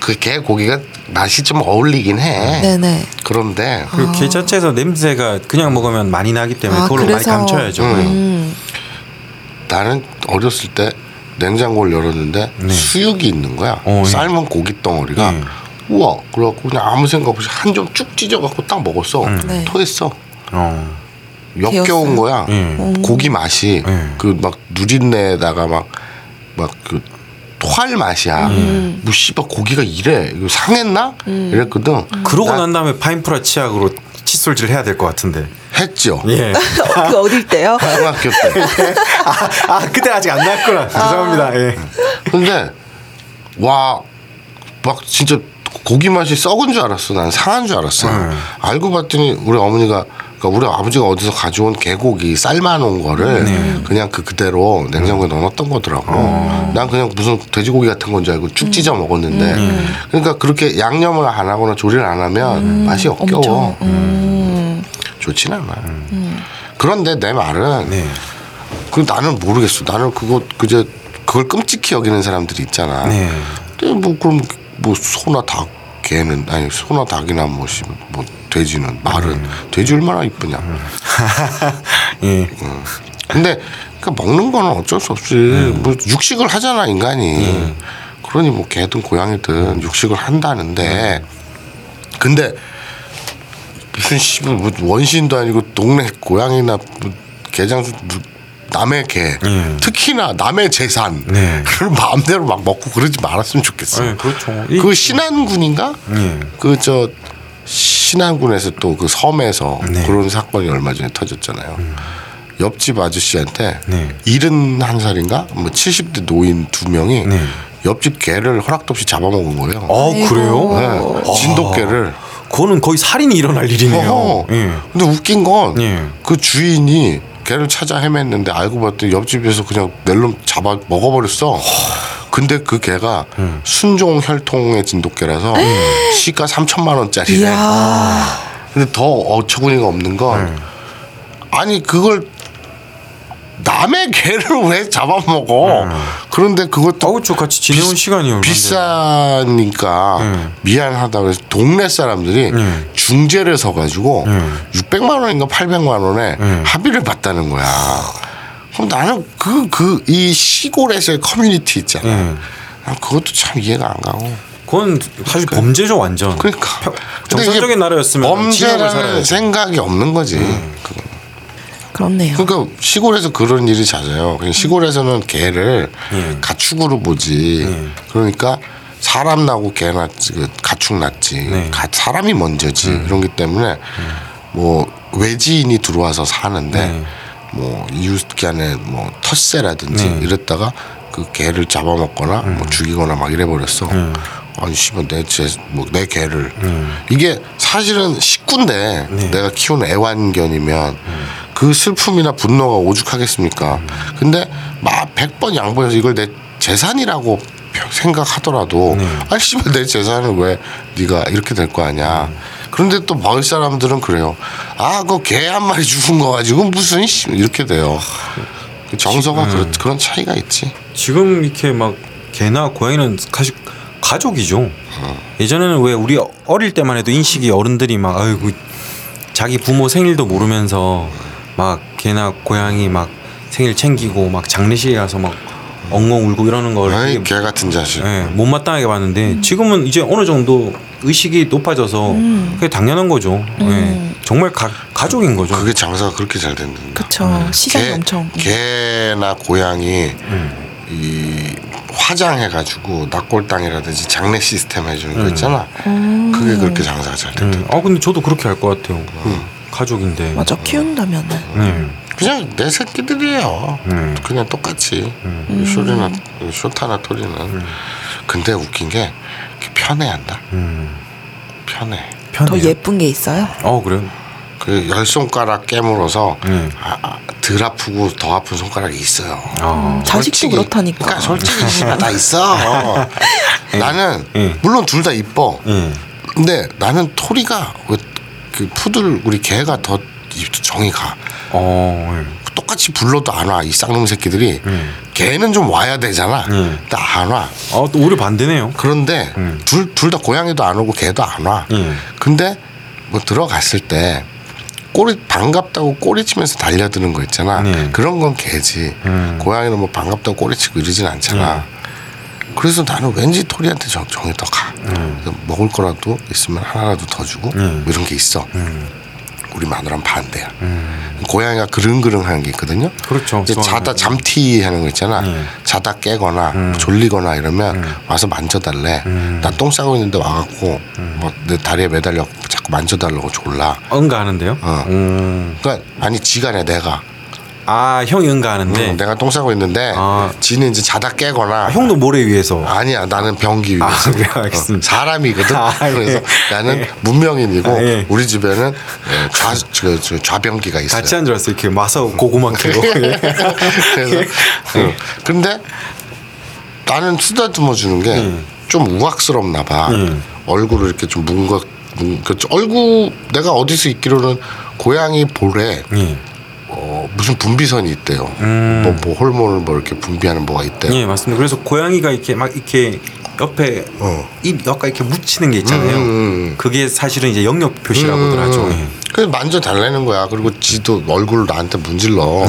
그 개고기가 맛이 좀 어울리긴 해. 네네. 그런데 그 개 자체에서 냄새가 그냥 먹으면 많이 나기 때문에 그걸로 많이 감춰야죠. 나는 어렸을 때. 냉장고를 열었는데 네. 수육이 있는 거야. 삶은 고기 덩어리가 우와 그래갖고 그냥 아무 생각 없이 한 점 쭉 찢어갖고 딱 먹었어. 토했어. 역겨운 귀엽어요. 거야. 고기 맛이 그 막 누린내에다가 막 그 토할 맛이야. 뭐 씨발 고기가 이래 이거 상했나? 이랬거든. 그러고 난 다음에 파인프라 치약으로 칫솔질을 해야 될 것 같은데. 했죠. 예. 그 어릴 때요? 중학교 때. 그때 아직 안 나왔구나. 죄송합니다. 예. 근데 와, 막 진짜 고기 맛이 썩은 줄 알았어. 난 상한 줄 알았어. 알고 봤더니 우리 어머니가, 그러니까 우리 아버지가 어디서 가져온 개고기 삶아놓은 거를 그냥 그대로 냉장고에 넣어놨던 거더라고. 난 그냥 무슨 돼지고기 같은 건 줄 알고 죽 찢어 먹었는데 그러니까 그렇게 양념을 안 하거나 조리를 안 하면 맛이 역겨워. 좋진 않아. 그런데 내 말은 그 나는 모르겠어. 나는 그거 그제 그걸 끔찍히 여기는 사람들이 있잖아. 근데 뭐 그럼 뭐 소나 닭, 개는 아니 소나 닭이나 뭐 돼지는 말은 돼지 얼마나 이쁘냐. 예. 근데 그러니까 먹는 거는 어쩔 수 없이 뭐 육식을 하잖아 인간이. 그러니 뭐 개든 고양이든 육식을 한다는데 근데 무슨 뭐 원시인도 아니고 동네 고양이나 뭐 개장수 남의 개, 특히나 남의 재산을 마음대로 막 먹고 그러지 말았으면 좋겠어. 네, 그렇죠. 그 신안군인가? 그 저 신안군에서 또 그 섬에서 그런 사건이 얼마 전에 터졌잖아요. 옆집 아저씨한테 71살인가? 뭐 70대 노인 2명이 옆집 개를 허락도 없이 잡아먹은 거예요. 아, 그래요? 네, 진돗개를. 그거는 거의 살인이 일어날 일이네요. 근데 웃긴 건 그 주인이 개를 찾아 헤맸는데 알고 봤더니 옆집에서 그냥 낼름 잡아 먹어버렸어. 근데 그 개가 순종 혈통의 진돗개라서 시가 3,000만 원짜리래. 근데 더 어처구니가 없는 건 아니 그걸 남의 개를 왜 잡아먹어? 그런데 그것도 아우, 저 같이 지내온 시간이 비싸니까 미안하다고 해서 동네 사람들이 중재를 서가지고 600만 원인가 800만 원에 합의를 봤다는 거야. 그럼 나는 이 시골에서의 커뮤니티 있잖아. 그것도 참 이해가 안 가고. 그건 사실 범죄죠 완전. 그러니까 정상적인 나라였으면 범죄라는 생각이 없는 거지. 그렇네요. 그러니까 시골에서 그런 일이 잦아요. 시골에서는 개를 가축으로 보지. 그러니까 사람 나고 개 낳지, 가축 낳지. 사람이 먼저지. 그런기 때문에 뭐 외지인이 들어와서 사는데 뭐 이웃간에 뭐 텃세라든지 이랬다가 그 개를 잡아먹거나 뭐 죽이거나 막 이래버렸어. 아니 씨발 내 개를 이게 사실은 식구인데 내가 키우는 애완견이면. 그 슬픔이나 분노가 오죽하겠습니까? 근데 막 100번 양보해서 이걸 내 재산이라고 생각하더라도 아니 씨발 내 재산을 왜 네가 이렇게 될 거 아냐. 그런데 또 마을 사람들은 그래요. 아 그 개 한 마리 죽은 거 가지고 무슨 이렇게 돼요. 정서가 그런 차이가 있지. 지금 이렇게 막 개나 고양이는 사실 가족이죠. 예전에는 왜 우리 어릴 때만 해도 인식이 어른들이 막 아이고 자기 부모 생일도 모르면서 막 개나 고양이 막 생일 챙기고 막 장례식에 가서 막 엉엉 울고 이러는 걸 아이 개 같은 자식 못마땅하게 봤는데 지금은 이제 어느 정도 의식이 높아져서 그게 당연한 거죠. 정말 가족인 거죠. 그게 장사가 그렇게 잘 된다. 그렇죠. 시장이 엄청 개나 고양이 이 화장해가지고 낙골당이라든지 장례 시스템 해주는 거 있잖아. 그게 그렇게 장사가 잘 된다. 아 근데 저도 그렇게 할 것 같아요. 가족인데. 맞아 키운다면. 그냥 내 새끼들이에요. 그냥 똑같이 쇼리나 쇼타나 토리는. 근데 웃긴 게 편애한다. 편해. 더 예쁜 게 있어요? 어 그래. 그 열 손가락 깨물어서 덜 아프고 더 아픈 손가락이 있어요. 자식도 그렇다니까. 그러니까 솔직히 다 있어. 나는 물론 둘 다 이뻐. 근데 나는 토리가 그 푸들 우리 개가 더 정이 가. 똑같이 불러도 안 와. 이 쌍놈 새끼들이 개는 좀 와야 되잖아. 근데 안 와. 아, 또 오히려 반대네요. 그런데 둘 다 고양이도 안 오고 개도 안 와. 근데 뭐 들어갔을 때 꼬리 반갑다고 꼬리치면서 달려드는 거 있잖아. 그런 건 개지. 고양이는 뭐 반갑다고 꼬리치고 이러진 않잖아. 그래서 나는 왠지 토리한테 정이 더 가. 먹을 거라도 있으면 하나라도 더 주고 뭐 이런 게 있어. 우리 마누라는 반대야. 고양이가 그릉그릉하는 게 있거든요. 그렇죠. 이제 자다 잠티하는 거 있잖아. 자다 깨거나 졸리거나 이러면 와서 만져달래. 나 똥 싸고 있는데 와갖고 뭐 내 다리에 매달려 자꾸 만져달라고 졸라. 응가 하는데요? 그러니까 아니 지가 아니라 내가 아, 형이 응가하는데 내가 똥 싸고 있는데 아. 지는 이제 자다 깨거나. 아, 형도 모래 위에서. 아니야, 나는 변기 위에서. 아, 그래, 알겠습니다. 사람이거든. 아, 그래서 예. 나는 예. 문명인이고 아, 예. 우리 집에는 좌변기가 있어요. 같이 안 들었어요. 이렇게 마사오 고구마 키고. 그래서 근데 나는 쓰다듬어 주는 게 좀 우악스럽나 봐. 얼굴을 이렇게 좀 얼굴 내가 어디서 있기로는 고양이 볼에 무슨 분비선이 있대요. 뭐 호르몬을 뭐 이렇게 분비하는 뭐가 있대요. 예, 맞습니다. 그래서 고양이가 이렇게 막 이렇게 옆에 입 옆에 이렇게 묻히는 게 있잖아요. 그게 사실은 이제 영역 표시라고들 하죠. 예. 그래서 만져 달라는 거야. 그리고 지도 얼굴을 나한테 문질러.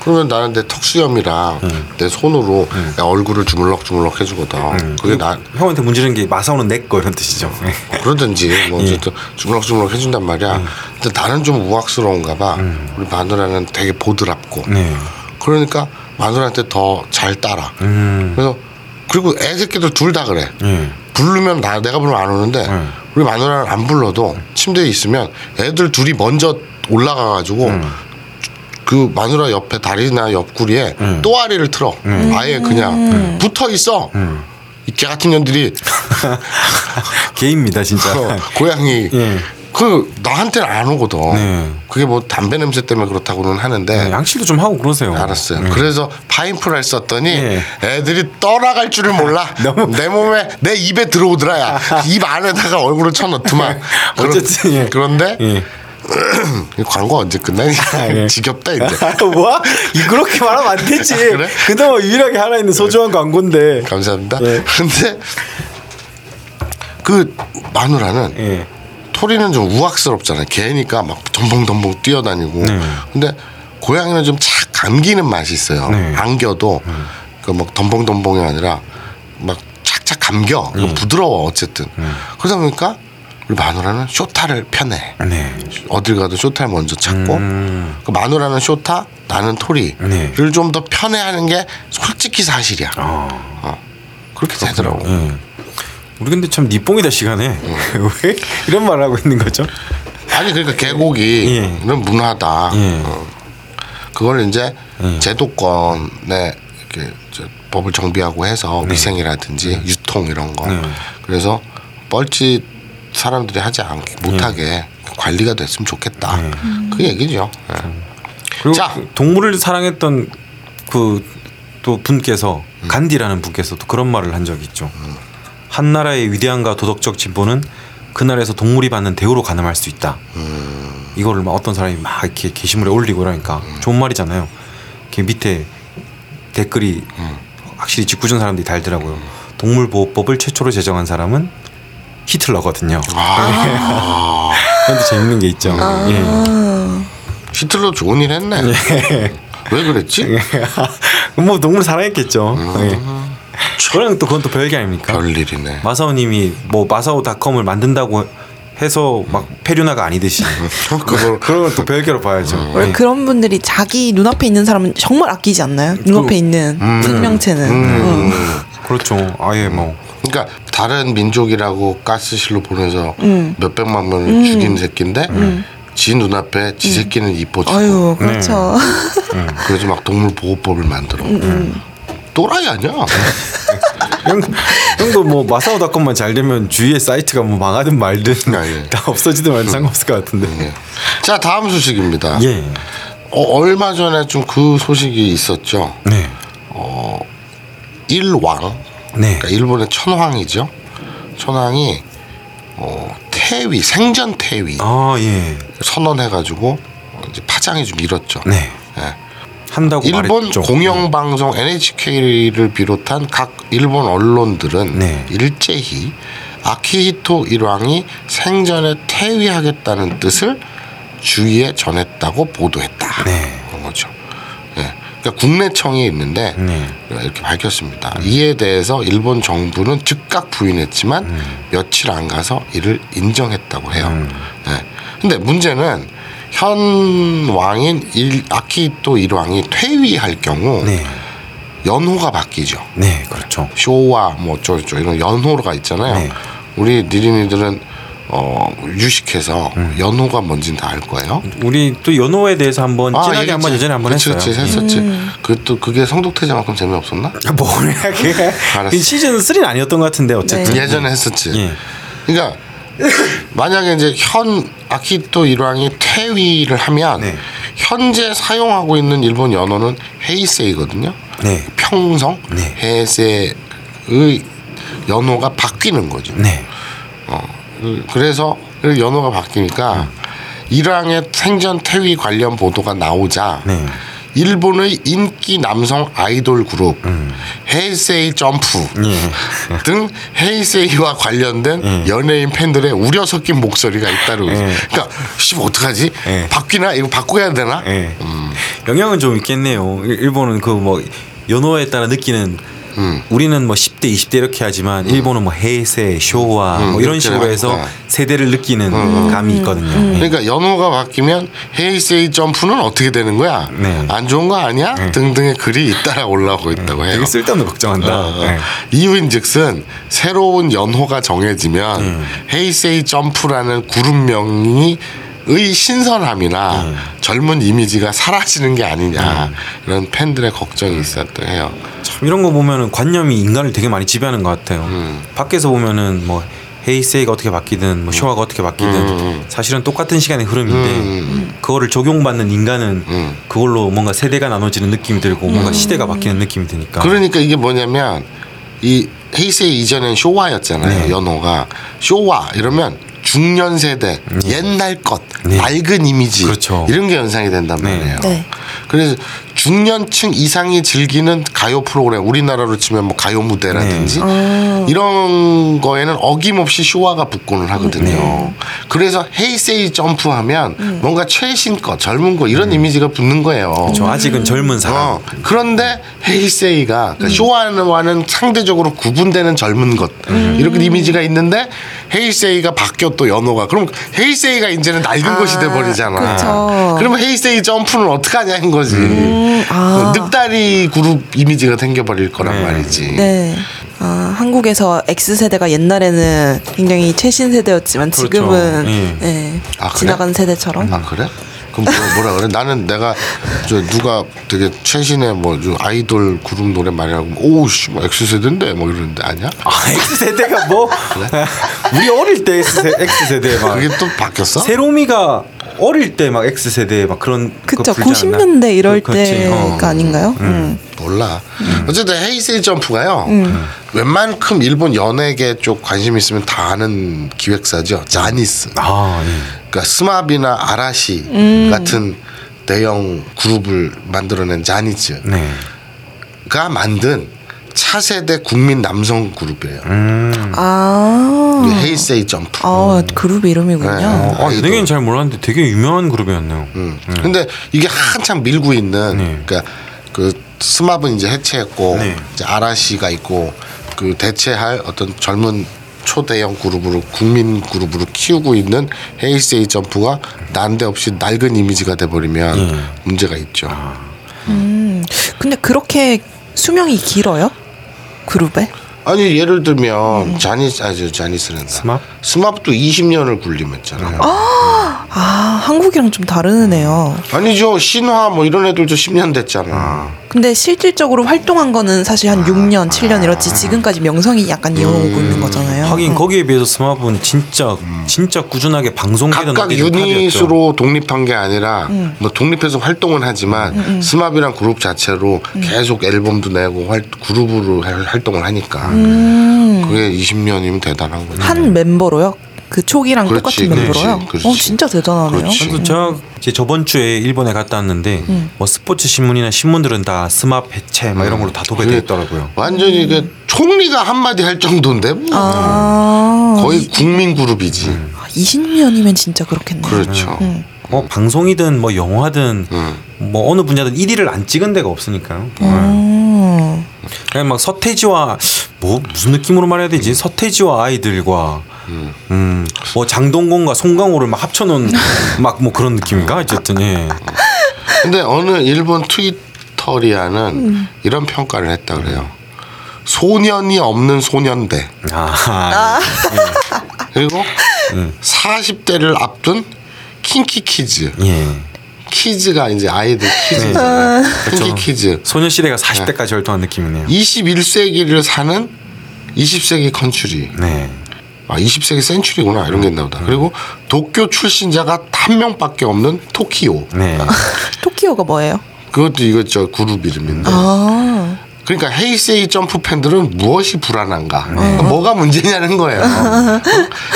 그러면 나는 내 턱수염이랑 내 손으로 내 얼굴을 주물럭주물럭 해주거든. 그게 나 형한테 문지르는 게 마사오는 내 거 이런 뜻이죠. 그러든지 뭐 어쨌든 예. 주물럭주물럭 해준단 말이야. 근데 나는 좀 우악스러운가 봐. 우리 마누라는 되게 보드랍고. 그러니까 마누라한테 더 잘 따라. 그리고 애 새끼들 둘 다 그래. 부르면 내가 부르면 안 오는데 우리 마누라는 안 불러도 침대에 있으면 애들 둘이 먼저 올라가가지고 그 마누라 옆에 다리나 옆구리에 또아리를 틀어. 아예 그냥 붙어 있어. 이 개 같은 년들이 개입니다 진짜. 고양이. 그 나한테는 안 오거든. 그게 뭐 담배 냄새 때문에 그렇다고는 하는데 양치도 좀 하고 그러세요. 알았어요. 그래서 파인프라를 썼더니 애들이 떠나갈 줄을 몰라. 내 몸에 내 입에 들어오더라야. 입 안에다가 얼굴을 쳐넣더만. 어쨌든 그런데. 광고 언제 끝나니까 아, 예. 지겹다 이제. 뭐야? 그렇게 말하면 안 되지. 아, 그래? 그나마 유일하게 하나 있는 소중한 광고인데. 감사합니다. 근데 그 마누라는 토리는 좀 우악스럽잖아요. 개니까 막 덤벙덤벙 뛰어다니고. 근데 고양이는 좀 착 감기는 맛이 있어요. 안겨도 그 막 덤벙덤벙이 아니라 막 착착 감겨. 부드러워 어쨌든. 그러다 보니까 우리 마누라는 쇼타를 펴내. 어딜 가도 쇼타를 먼저 찾고 그 마누라는 쇼타 나는 토리를 좀 더 편애하는 게 솔직히 사실이야. 그렇게 되더라고. 우리 근데 참 니뽕이다 시간에 왜 이런 말을 하고 있는 거죠? 아니 그러니까 개고기는 문화다. 그걸 이제 제도권에 이렇게 법을 정비하고 해서 위생이라든지 유통 이런 거 그래서 뻘짓 사람들이 하지 못하게 관리가 됐으면 좋겠다. 그 얘기죠. 그리고 자, 동물을 사랑했던 그 또 분께서 간디라는 분께서도 그런 말을 한 적이 있죠. 한 나라의 위대함과 도덕적 진보는 그 나라에서 동물이 받는 대우로 가늠할 수 있다. 이거를 막 어떤 사람이 막 이렇게 게시물에 올리고 그러니까 좋은 말이잖아요. 그 밑에 댓글이 확실히 짓궂은 사람들이 달더라고요. 동물보호법을 최초로 제정한 사람은 히틀러거든요. 아. 근데 재밌는 게 있죠. 히틀러 좋은 일 했네. 왜 그랬지? 뭐 동물 사랑했겠죠. 그건 또 별게 아닙니까? 별일이네. 마사오님이 뭐 마사오닷컴을 만든다고 해서 막 페류나가 아니듯이 그런 건 또 별개로 봐야죠. 그런 분들이 자기 눈앞에 있는 사람은 정말 아끼지 않나요? 눈앞에 있는 생명체는. 그렇죠. 아예 뭐. 그러니까 다른 민족이라고 가스실로 보내서 몇백만 명을 죽인 새끼인데 지 눈앞에 지 새끼는 이뻐지고. 아유 그렇죠. 그래서 막 동물보호법을 만들어. 또라이 아니야. 형도 뭐 마사오닷컴만 잘 되면 주위에 사이트가 뭐 망하든 말든 다 없어지든 말든 상관없을 것 같은데. 자 다음 소식입니다. 얼마 전에 좀 그 소식이 있었죠. 일왕. 그러니까 일본의 천황이죠. 천황이 퇴위 생전 퇴위 선언해가지고 이제 파장이 좀 일었죠. 한다고 일본 말했죠. 공영방송 NHK를 비롯한 각 일본 언론들은 일제히 아키히토 일왕이 생전에 퇴위하겠다는 뜻을 주위에 전했다고 보도했다. 그런 거죠. 국내청이 있는데 이렇게 밝혔습니다. 이에 대해서 일본 정부는 즉각 부인했지만 며칠 안 가서 이를 인정했다고 해요. 근데 문제는 현 왕인 아키히토 일왕이 퇴위할 경우 연호가 바뀌죠. 그렇죠. 쇼와 뭐 어쩌고저쩌고 이런 연호가 있잖아요. 우리 니린이들은 유식해서 연호가 뭔지는 다 알 거예요. 우리 또 연호에 대해서 한번 진하게 한번 예전에 한번 했어요. 그렇지. 그것도 그게 성덕태자만큼 재미없었나? 뭐야 그게? 시즌 3는 아니었던 것 같은데 어쨌든 네. 예전에 했었지. 예. 그러니까 만약에 이제 현 아키토 일왕이 퇴위를 하면 네. 현재 사용하고 있는 일본 연호는 헤이세이거든요. 네. 평성 네. 헤이세이의 연호가 바뀌는 거죠. 네. 그래서 연호가 바뀌니까 일왕의 생전 퇴위 관련 보도가 나오자 네. 일본의 인기 남성 아이돌 그룹 헤이세이 점프 등 헤이세이와 관련된 연예인 팬들의 우려 섞인 목소리가 잇따르고 그러니까 어떡하지? 바뀌나? 이거 바꿔야 되나? 영향은 좀 있겠네요. 일본은 그 뭐 연호에 따라 느끼는 우리는 뭐 10대, 20대 이렇게 하지만 일본은 뭐 헤이세, 쇼와 뭐 이런 식으로 해서 세대를 느끼는 감이 있거든요. 그러니까 연호가 바뀌면 헤이세이 점프는 어떻게 되는 거야? 네. 안 좋은 거 아니야? 등등의 글이 잇따라 올라오고 있다고 해요. 되게 쓸데없는 걱정한다. 네. 이유인즉슨 새로운 연호가 정해지면 헤이세이 점프라는 그룹명이 의 신선함이나 젊은 이미지가 사라지는 게 아니냐 이런 팬들의 걱정이 있었던 해요. 참 이런 거 보면은 관념이 인간을 되게 많이 지배하는 것 같아요. 밖에서 보면은 뭐 헤이세이가 어떻게 바뀌든 뭐 쇼아가 어떻게 바뀌든 사실은 똑같은 시간의 흐름인데 그거를 적용받는 인간은 그걸로 뭔가 세대가 나눠지는 느낌이 들고 뭔가 시대가 바뀌는 느낌이 드니까. 그러니까 이게 뭐냐면 이 헤이세이 이전엔 쇼아였잖아요. 네. 연호가 쇼아 이러면 중년 세대, 옛날 것, 밝은 이미지 그렇죠. 이런 게 연상이 된단 말이에요. 네. 그래서 중년층 이상이 즐기는 가요 프로그램, 우리나라로 치면 뭐 가요 무대라든지 이런 거에는 어김없이 쇼아가 복권을 하거든요. 그래서 헤이세이 점프하면 뭔가 최신 것, 젊은 것 이런 이미지가 붙는 거예요. 그렇죠. 아직은 젊은 사람. 그런데 헤이세이가 그러니까 쇼아와는 상대적으로 구분되는 젊은 것 이렇게 이미지가 있는데 헤이세이가 바뀌었 또 연호가 그럼 헤이세이가 이제는 낡은 것이 돼버리잖아. 그렇죠. 그러면 헤이세이 점프는 어떡하냐는 거지. 늑다리 그룹 이미지가 생겨버릴 거란 말이지. 네. 아, 한국에서 X세대가 옛날에는 굉장히 최신 세대였지만 지금은 그렇죠. 네. 아, 그래? 지나간 세대처럼. 아 그래? 그럼 뭐라 그래? 나는 내가 저 누가 되게 최신의 뭐 아이돌 그룹 노래 말이라고 오우씨 뭐 X세대인데 뭐 이러는데 아니야? 아 X세대가 뭐 그래? 우리 어릴 때 X세대 막 그게 또 바뀌었어? 세롬이가 어릴 때 막 X세대 막 그런 그쵸 90년대 이럴 때가 아닌가요? 몰라. 어쨌든 헤이세이 점프가요. 웬만큼 일본 연예계 쪽 관심 있으면 다 아는 기획사죠. 자니스. 아, 예. 그러니까 스마비나 아라시 같은 대형 그룹을 만들어낸 자니스가 만든 차세대 국민 남성 그룹이에요. 헤이세이 점프. 아 그룹 이름이군요. 되게 잘 몰랐는데 되게 유명한 그룹이었네요. 근데 이게 한참 밀고 있는. 그러니까 그 스마브는 이제 해체했고 이제 아라시가 있고 그 대체할 어떤 젊은 초대형 그룹으로 국민 그룹으로 키우고 있는 헤이세이 점프가 난데없이 낡은 이미지가 돼버리면 문제가 있죠. 근데 그렇게 수명이 길어요? 그룹에? 아니 예를 들면 자니스는 스마프도 20년을 굴림했잖아요. 아 한국이랑 좀 다른 애네요. 아니죠 신화 뭐 이런 애들도 10년 됐잖아. 근데 실질적으로 활동한 거는 사실 한 6년 7년 이렇지 지금까지 명성이 약간 이어오고 있는 거잖아요. 하긴 거기에 비해서 스마프는 진짜 꾸준하게 방송계는 각각 유닛으로 독립한 게 아니라 뭐 독립해서 활동은 하지만 스마프이랑 그룹 자체로 계속 앨범도 내고 그룹으로 활동을 하니까 그게 20년이면 대단한 거죠. 한 멤버로요? 그 초기랑 똑같은 멤버로요? 진짜 대단하네요. 그래서 제가 저번 주에 일본에 갔다 왔는데 뭐 스포츠 신문이나 신문들은 다 스마프 해체 막 이런 걸로 다 도배되어 있더라고요. 완전히 그 총리가 한마디 할 정도인데 뭐. 거의 국민 그룹이지. 20년이면 진짜 그렇겠네요. 그렇죠. 뭐 방송이든 뭐 영화든 뭐 어느 분야든 1위를 안 찍은 데가 없으니까요. 그냥 막 서태지와 뭐 무슨 느낌으로 말해야 되지? 서태지와 아이들과 뭐 장동건과 송강호를 막 합쳐놓은 막 뭐 그런 느낌인가 어쨌든. 근데 어느 일본 트위터리아는 이런 평가를 했다 그래요. 소년이 없는 소년대. 그리고 40대를 앞둔 킹키키즈. 예. 키즈가 이제 아이들 키즈잖아요. 킹키키즈. 소녀시대가 40대까지 열도한 느낌이네요. 21세기를 사는 20세기 컨츄리. 네. 아, 20세기 센츄리구나 이런 게 있나 보다. 그리고 도쿄 출신자가 한 명밖에 없는 토키오. 네. 토키오가 뭐예요? 그것도 이거 저 그룹 이름인데. 아. 그러니까 헤이세이 점프 팬들은 무엇이 불안한가? 그러니까 뭐가 문제냐는 거예요.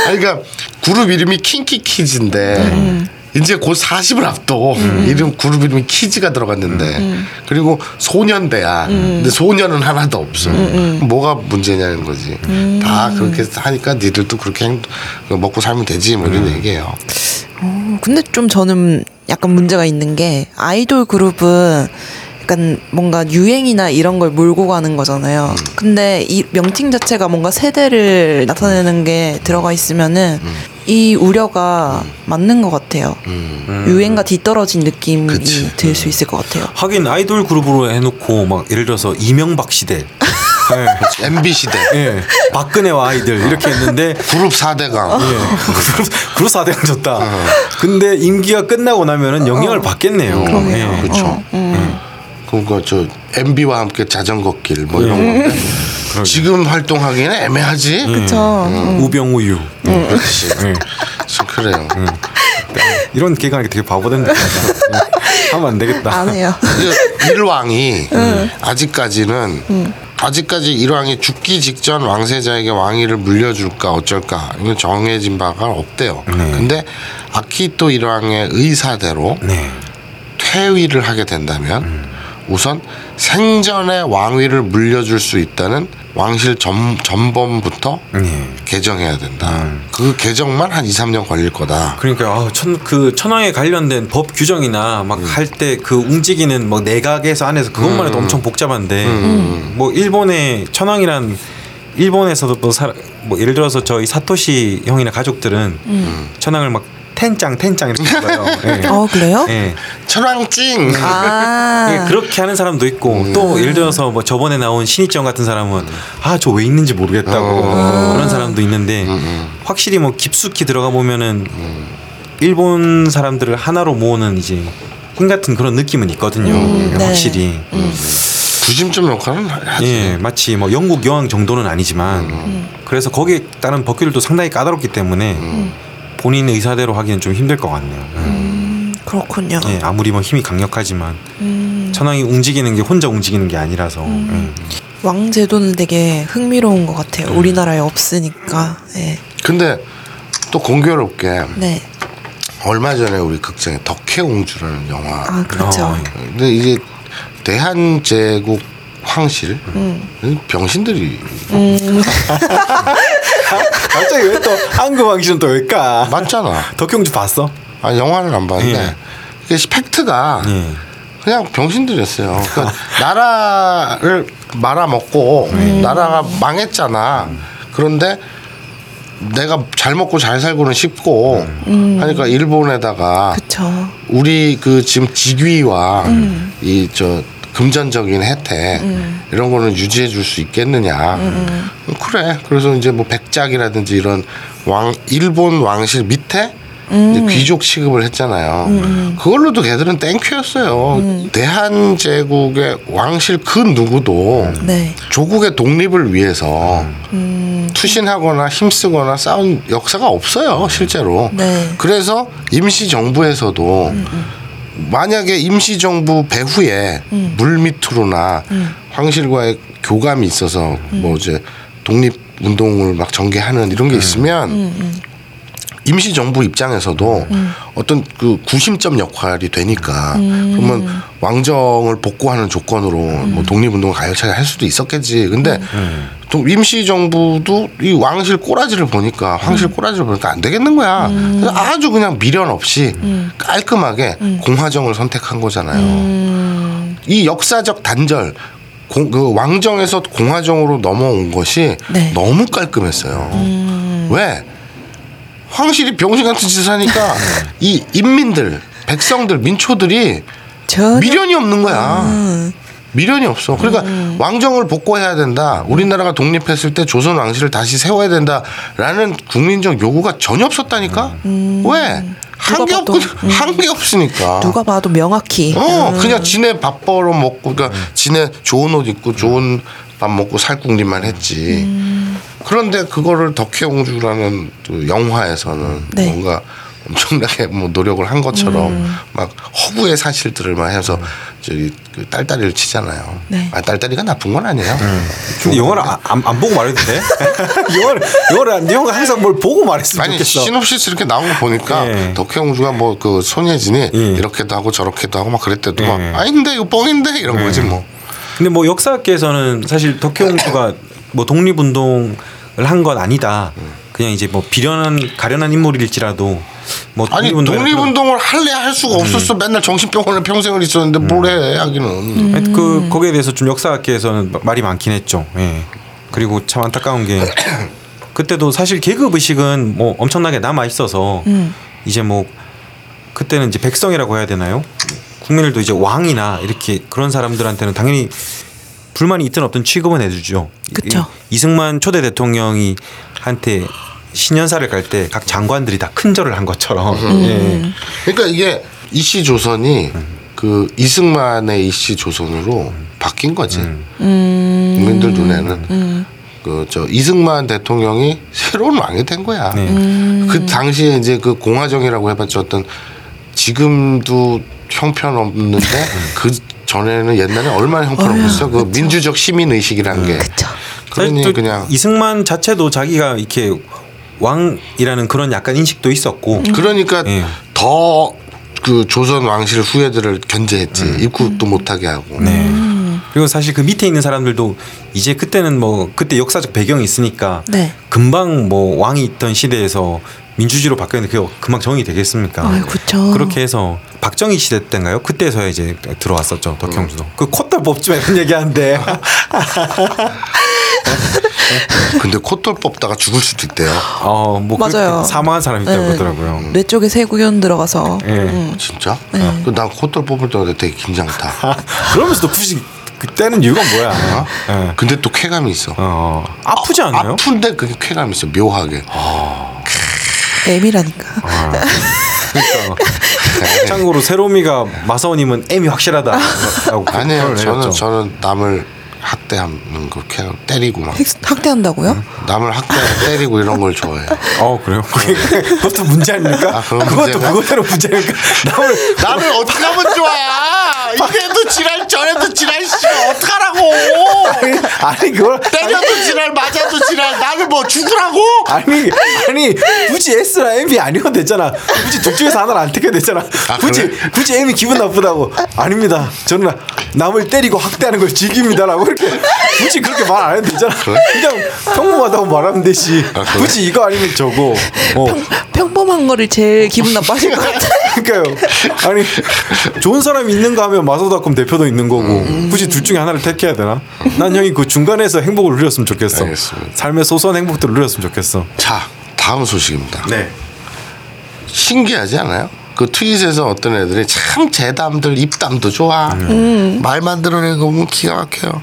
그러니까 그룹 이름이 킹키키즈인데 이제 곧 40을 앞두고 이름 그룹 이름이 키즈가 들어갔는데 그리고 소년대야. 근데 소년은 하나도 없어. 뭐가 문제냐는 거지. 다 그렇게 하니까 니들도 그렇게 먹고 살면 되지 뭐 이런 얘기예요. 근데 좀 저는 약간 문제가 있는 게 아이돌 그룹은 약간 뭔가 유행이나 이런 걸 몰고 가는 거잖아요. 근데 이 명칭 자체가 뭔가 세대를 나타내는 게 들어가 있으면은 이 우려가 맞는 것 같아요. 유행과 뒤떨어진 느낌이 들 수 있을 것 같아요. 하긴 아이돌 그룹으로 해놓고 막 예를 들어서 이명박 시대, 네. MB 시대, 네. 박근혜와 아이들 이렇게 했는데 그룹 4대강, 네. 그룹 4대강 좋다. 근데 임기가 끝나고 나면은 영향을 받겠네요. 네. 그렇죠. 그러니까 저 MB와 함께 자전거길 뭐 이런 건데 지금 활동하기에는 애매하지. 그렇죠. 우병우유. 그렇지. 그래요. 이런 개강이 되게 바보된다. 하면 안 되겠다. 안 해요. 일왕이 아직까지는 아직까지 일왕이 죽기 직전 왕세자에게 왕위를 물려줄까 어쩔까 이건 정해진 바가 없대요. 근데 아키히토 일왕의 의사대로 퇴위를 하게 된다면. 우선 생전에 왕위를 물려줄 수 있다는 왕실 전범부터 개정해야 된다. 그 개정만 한 2, 3년 걸릴 거다. 그러니까 그 천황에 관련된 법 규정이나 막 할 때 그 움직이는 뭐 내각에서 안에서 그것만 해도 엄청 복잡한데 뭐 일본의 천황이란 일본에서도 뭐 예를 들어서 저희 사토시 형이나 가족들은 천황을 막 텐짱 이렇게 불러요. 네. 그래요? 네. 천왕찡. 네, 그렇게 하는 사람도 있고 또 예를 들어서 뭐 저번에 나온 신입정 같은 사람은 저 왜 있는지 모르겠다고 그런 사람도 있는데 확실히 뭐 깊숙이 들어가 보면은 일본 사람들을 하나로 모으는 이제 힘 같은 그런 느낌은 있거든요. 확실히. 구심점 역할은 하지. 예, 마치 뭐 영국 여왕 정도는 아니지만 그래서 거기에 따른 법규들도 상당히 까다롭기 때문에. 본인의 의사대로 하기는 좀 힘들 것 같네요. 그렇군요. 예, 아무리 뭐 힘이 강력하지만 천황이 움직이는 게 혼자 움직이는 게 아니라서 왕 제도는 되게 흥미로운 것 같아요. 우리나라에 없으니까. 예. 근데 또 공교롭게 얼마 전에 우리 극장에 덕혜옹주라는 영화. 아 그렇죠. 근데 이게 대한제국 황실 병신들이 갑자기 왜 또 한국왕실은 또 왜까? 맞잖아. 덕혜옹주 봤어? 아 영화는 안 봤는데 그 팩트가 그냥 병신들이었어요. 그러니까 나라를 말아먹고 나라가 망했잖아. 그런데 내가 잘 먹고 잘 살고는 쉽고 하니까 일본에다가 우리 그 지금 직위와 이 저 금전적인 혜택 이런 거는 유지해 줄 수 있겠느냐. 그래. 그래서 이제 뭐 백작이라든지 이런 일본 왕실 밑에 귀족 취급을 했잖아요. 그걸로도 걔들은 땡큐였어요. 대한제국의 왕실 그 누구도 조국의 독립을 위해서 투신하거나 힘쓰거나 싸운 역사가 없어요. 실제로. 그래서 임시정부에서도 만약에 임시정부 배후에 물밑으로나 황실과의 교감이 있어서 뭐 이제 독립운동을 막 전개하는 이런 게 있으면 임시정부 입장에서도 어떤 그 구심점 역할이 되니까 그러면 왕정을 복구하는 조건으로 뭐 독립운동을 가열차게 할 수도 있었겠지. 근데 또 임시정부도 이 왕실 꼬라지를 보니까 안 되겠는 거야. 그래서 아주 그냥 미련 없이 깔끔하게 공화정을 선택한 거잖아요. 이 역사적 단절 그 왕정에서 공화정으로 넘어온 것이 너무 깔끔했어요. 왜? 황실이 병신같은 짓을 하니까 이 인민들, 백성들, 민초들이 미련이 없는 거야. 미련이 없어. 그러니까 왕정을 복구해야 된다. 우리나라가 독립했을 때 조선 왕실을 다시 세워야 된다라는 국민적 요구가 전혀 없었다니까. 왜? 한 게 없고 한 게 없으니까. 누가 봐도 명확히. 그냥 지네 밥 벌어 먹고, 그러니까 지네 좋은 옷 입고 좋은 밥 먹고 살궁리만 했지. 그런데 그거를 덕혜공주라는 또 영화에서는 네. 뭔가 엄청나게 뭐 노력을 한 것처럼 막 허구의 사실들을 막 해서 저기 그 딸딸이를 치잖아요. 네. 아, 딸딸이가 나쁜 건 아니에요. 근데 영화를 안 보고 말해도 돼? 영화를 항상 뭘 보고 말했으면 아니, 좋겠어. 시놉시스 이렇게 나온 거 보니까 예. 덕혜공주가 뭐 그 손예진이 예. 이렇게도 하고 저렇게도 하고 막 그랬대도 예. 막 아닌데 이거 뻥인데 이런 예. 거지 뭐. 근데 뭐 역사학계에서는 사실 덕혜공주가 뭐 독립운동을 한 건 아니다. 그냥 이제 뭐 비련한 가련한 인물일지라도 뭐 독립운동을 할래 할 수가 없었어. 맨날 정신병원에 평생을 있었는데 뭘 해 하기는. 그 거기에 대해서 좀 역사학계에서는 말이 많긴 했죠. 예. 그리고 참 안타까운 게 그때도 사실 계급 의식은 뭐 엄청나게 남아 있어서 이제 뭐 그때는 이제 백성이라고 해야 되나요? 국민들도 이제 왕이나 이렇게 그런 사람들한테는 당연히 불만이 있든 없든 취급은 해주죠. 그렇죠. 이승만 초대 대통령이 한테 신년사를 갈 때 각 장관들이 다 큰절을 한 것처럼. 예. 그러니까 이게 이씨 조선이 그 이승만의 이씨 조선으로 바뀐 거지. 국민들 눈에는 그 저 이승만 대통령이 새로운 왕이 된 거야. 네. 그 당시에 이제 그 공화정이라고 해봤자 어떤 지금도 형편없는데 그 전에는 옛날에 얼마나 형편없었어. 그 그쵸. 민주적 시민 의식이라는 게. 그쵸. 그러니 그냥 이승만 자체도 자기가 이렇게 왕이라는 그런 약간 인식도 있었고. 그러니까 더 그 조선 왕실 후예들을 견제했지. 입국도 못하게 하고. 네. 그리고 사실 그 밑에 있는 사람들도 이제 그때는 뭐 그때 역사적 배경이 있으니까 네. 금방 뭐 왕이 있던 시대에서. 민주주의로 바뀌었는데 그게 금방 정이 되겠습니까? 아, 그렇죠. 그렇게 해서 박정희 시대 때인가요? 그때서야 이제 들어왔었죠. 덕혜공주도. 그 콧돌 뽑지 말고 얘기하는데. 근데 콧돌 뽑다가 죽을 수도 있대요. 뭐 맞아요. 사망한 사람이 있다고 그러더라고요. 뇌 쪽에 세구연 들어가서. 진짜? 난 콧돌 뽑을 때마다 되게 긴장타. 그러면서도 굳이 그때는 이유가 뭐야? 네. 근데 또 쾌감이 있어. 아프지 않나요? 아픈데 그게 쾌감이 있어. 묘하게. M이라니까. 그러니까. 참고로 세로미가 마사오님은 M이 확실하다라고. 아니요, 저는 남을 학대하는 거 그냥 때리고 막. 학대한다고요? 남을 학대하고 때리고 이런 걸 좋아해요. 그래요? 그것도 문제 아닙니까? 그것도 그것대로 문제니까. 나를 어떻게 하면 좋아? 이래도 지랄 저래도 지랄 씨 어떡하라고. 아니 그걸 때려도 지랄 맞아도 지랄 나는 뭐 죽으라고. 아니 굳이 S랑 M이 아니어도 됐잖아. 굳이 둘 중에서 하나를 안 택해도 됐잖아. 굳이 M이 기분 나쁘다고. 아닙니다, 저는 남을 때리고 학대하는 걸 즐깁니다라고 이렇게 굳이 그렇게 말 안 해도 되잖아. 그냥 평범하다고 말하면 되지. 굳이 이거 아니면 저거. 평범한 거를 제일 기분 나빠하실 것 같아. 그러니까요. 아니 좋은 사람이 있는가 하면 마소닷컴 대표도 있는 거고 굳이 둘 중에 하나를 택해야 되나? 난 형이 그 중간에서 행복을 누렸으면 좋겠어. 알겠습니다. 삶의 소소한 행복들을 누렸으면 좋겠어. 자, 다음 소식입니다. 네. 신기하지 않아요? 그 트윗에서 어떤 애들이 참 재담들 입담도 좋아. 말만 들어내는 거 보면 기가 막혀요.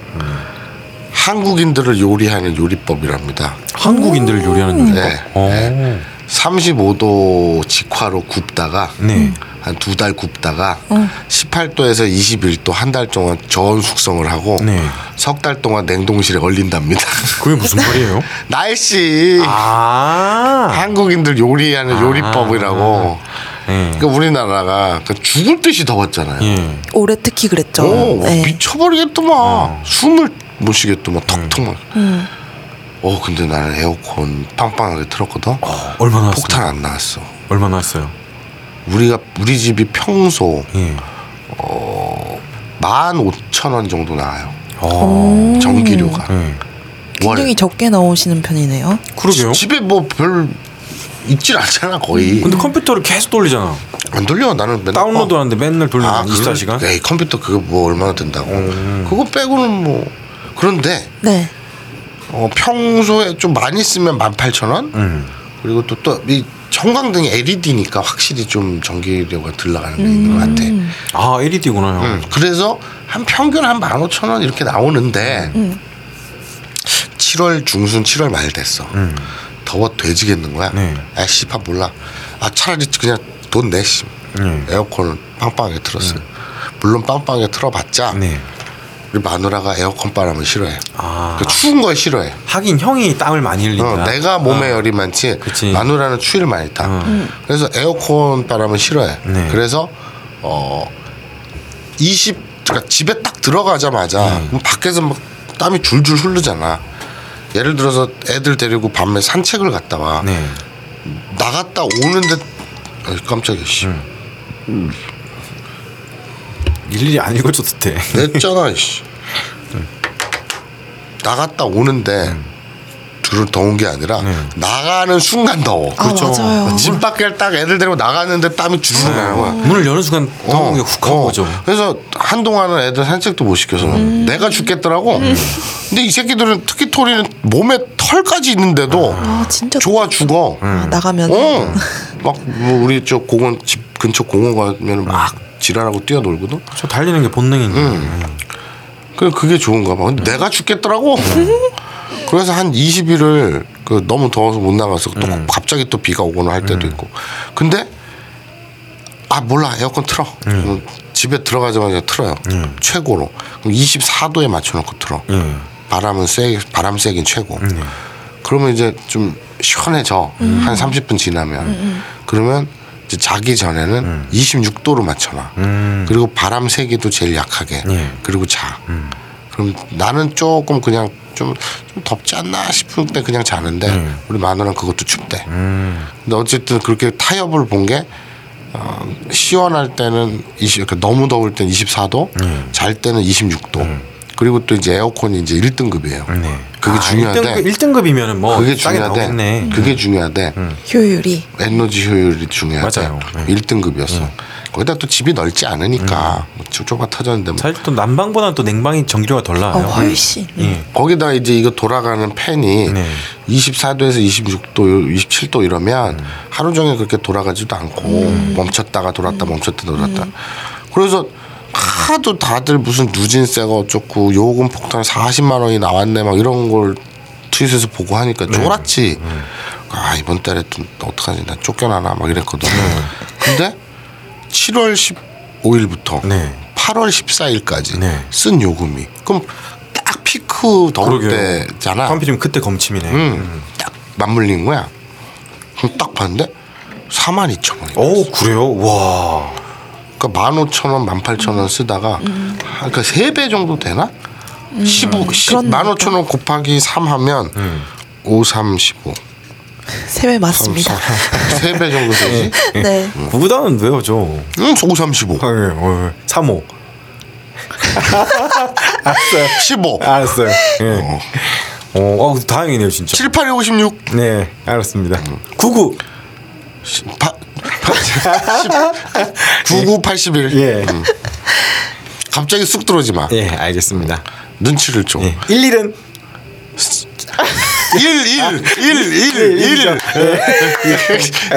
한국인들을 요리하는 요리법이랍니다. 한국인들을 요리하는 요리법? 네. 35도 직화로 굽다가 한 두 달 굽다가 18도에서 21도 한 달 동안 저온 숙성을 하고 석 달 동안 냉동실에 얼린답니다. 그게 무슨 말이에요? 날씨. 한국인들 요리하는 요리법이라고. 그러니까 우리나라가 죽을 듯이 더웠잖아요. 올해 특히 그랬죠. 미쳐버리겠더만. 숨을 못 쉬겠더만. 턱턱. 근데 나는 에어컨 빵빵하게 틀었거든. 얼마나 폭탄 안 나왔어. 얼마나 왔어요? 우리 집이 평소 15,000원 정도 나와요. 전기료가. 굉장히 적게 나오시는 편이네요. 그러게요. 집에 뭐 별 있질 않잖아 거의. 근데 컴퓨터를 계속 돌리잖아. 안 돌려. 나는 맨날 다운로드하는데 맨날 돌리는 24시간. 에이, 컴퓨터 그거 뭐 얼마나 된다고. 그거 빼고는 뭐. 그런데 네. 평소에 좀 많이 쓰면 18,000원. 그리고 또 이 형광등이 LED니까 확실히 좀 전기료가 덜 나가는 게 있는 것 같아. 아, LED구나. 그래서 한 평균 한 15,000원 이렇게 나오는데 7월 중순 7월 말 됐어. 더워 돼지겠는 거야. 아, 씨발 몰라. 아, 차라리 그냥 돈 내. 에어컨을 빵빵하게 틀었어. 물론 빵빵하게 틀어봤자 우리 마누라가 에어컨 바람을 싫어해. 아. 그러니까 추운 걸 싫어해. 하긴 형이 땀을 많이 흘린다. 내가 몸에 열이 많지. 그치. 마누라는 추위를 많이 타. 그래서 에어컨 바람을 싫어해. 그래서 그러니까 집에 딱 들어가자마자 그럼 밖에서 막 땀이 줄줄 흐르잖아. 예를 들어서 애들 데리고 밤에 산책을 갔다 와. 나갔다 오는데 깜짝이야. 일일이 안 읽어줘도 돼. 냈잖아. 나갔다 오는데 주로 더운 게 아니라 나가는 순간 더워. 아, 그렇죠. 맞아요. 집 밖에 딱 애들 데리고 나갔는데 땀이 줄줄 나는 거야. 문을 여는 순간 더운 게 훅 하고 오죠. 그래서 한동안은 애들 산책도 못 시켜서 내가 죽겠더라고. 근데 이 새끼들은 특히 토리는 몸에 털까지 있는데도 진짜 좋아 죽어. 나가면 막 뭐 우리 저 공원 집 근처 공원 가면 막 지랄하고 뛰어놀거든. 저 달리는 게 본능인데. 그게 좋은가 봐. 근데 내가 죽겠더라고. 그래서 한 20일을 그 너무 더워서 못 나가서 또 갑자기 또 비가 오거나 할 때도 있고. 근데 아 몰라 에어컨 틀어. 집에 들어가자마자 틀어요. 최고로. 그럼 24도에 맞춰놓고 틀어. 바람은 바람 세긴 최고. 그러면 이제 좀 시원해져. 한 30분 지나면. 그러면 이제 자기 전에는 26도로 맞춰놔. 그리고 바람 세기도 제일 약하게. 그리고 자. 그럼 나는 조금 그냥 좀 덥지 않나 싶을 때 그냥 자는데 우리 마누라는 그것도 춥대. 근데 어쨌든 그렇게 타협을 본 게 시원할 때는 너무 더울 때는 24도, 잘 때는 26도. 그리고 또 이제 에어컨이 이제 1등급이에요. 그게 중요하대. 1등급이면은 뭐 그게 중요하대. 그게 중요하대. 효율이. 에너지 효율이 중요하대. 맞아요. 1등급이었어. 거기다 또 집이 넓지 않으니까 좁아 터졌는데 뭐. 사실 또 난방보다는 또 냉방이 전기료가 덜 나요. 훨씬. 거기다 이제 이거 돌아가는 팬이 24도에서 26도, 27도 이러면 하루 종일 그렇게 돌아가지도 않고 멈췄다가 돌았다 멈췄다 돌았다. 그래서 하도 다들 무슨 누진세가 어쩌고 요금 폭탄 40만 원이 나왔네 막 이런 걸 트윗에서 보고 하니까 졸았지. 아 이번 달에 또 어떡하지 나 쫓겨나나 막 이랬거든. 근데 7월 15일부터 8월 14일까지 쓴 요금이 그럼 딱 피크 더울 때잖아. 하필이면 그때 검침이네. 딱 맞물린 거야. 그럼 딱 봤는데 42,000원이었어. 오 그래요? 와. 그러니까 15,000원, 18,000원 쓰다가 그러니까 3배 정도 되나? 15,000원 곱하기 3 하면 5, 3, 15 3배 맞습니다. 3배 정도 되지? 네. 구구단은 외워줘. 5, 3, 15 3, 5 알았어요. 15 알았어요. 네. 다행이네요 진짜. 7, 8, 56 네 알았습니다. 99 9981. 예. 갑자기 쑥 들어오지 마. 예, 알겠습니다. 눈치를 줘. 11은 1.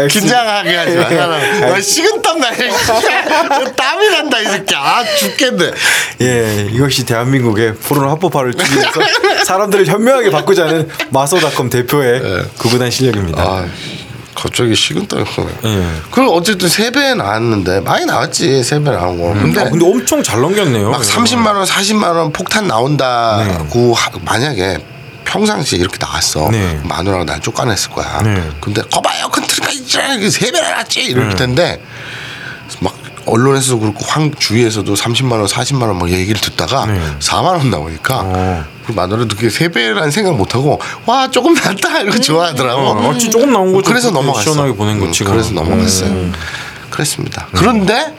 긴장하게 하지 마. 나 식은땀 나네. 땀이 난다 이 새끼야. 아 죽겠네. 예, 이것이 대한민국의 포르노 합법화를 주기해서 사람들을 현명하게 바꾸자는 마소닷컴 대표의 구구단 실력입니다. 아. 갑자기 식은땀이 나네. 그럼 어쨌든 3배 나왔는데 많이 나왔지. 3배 나온 거. 근데 엄청 잘 넘겼네요. 막 30만 원, 40만 원 폭탄 나온다고 만약에 평상시 이렇게 나왔어. 마누라가 날 쫓아냈을 거야. 근데 거봐요. 컨트롤까지 3배 나왔지. 이럴 텐데 막 언론에서도 그렇고 주위에서도 30만 원, 40만 원 막 얘기를 듣다가 4만 원 나오니까 마누라도 그게 3배란 생각 못하고 와 조금 났다 이렇게 좋아하더라고. 어찌 조금 나온 거죠. 그래서 넘어갔어. 시원하게 보낸 거지. 그래서 넘어갔어요. 그랬습니다. 그런데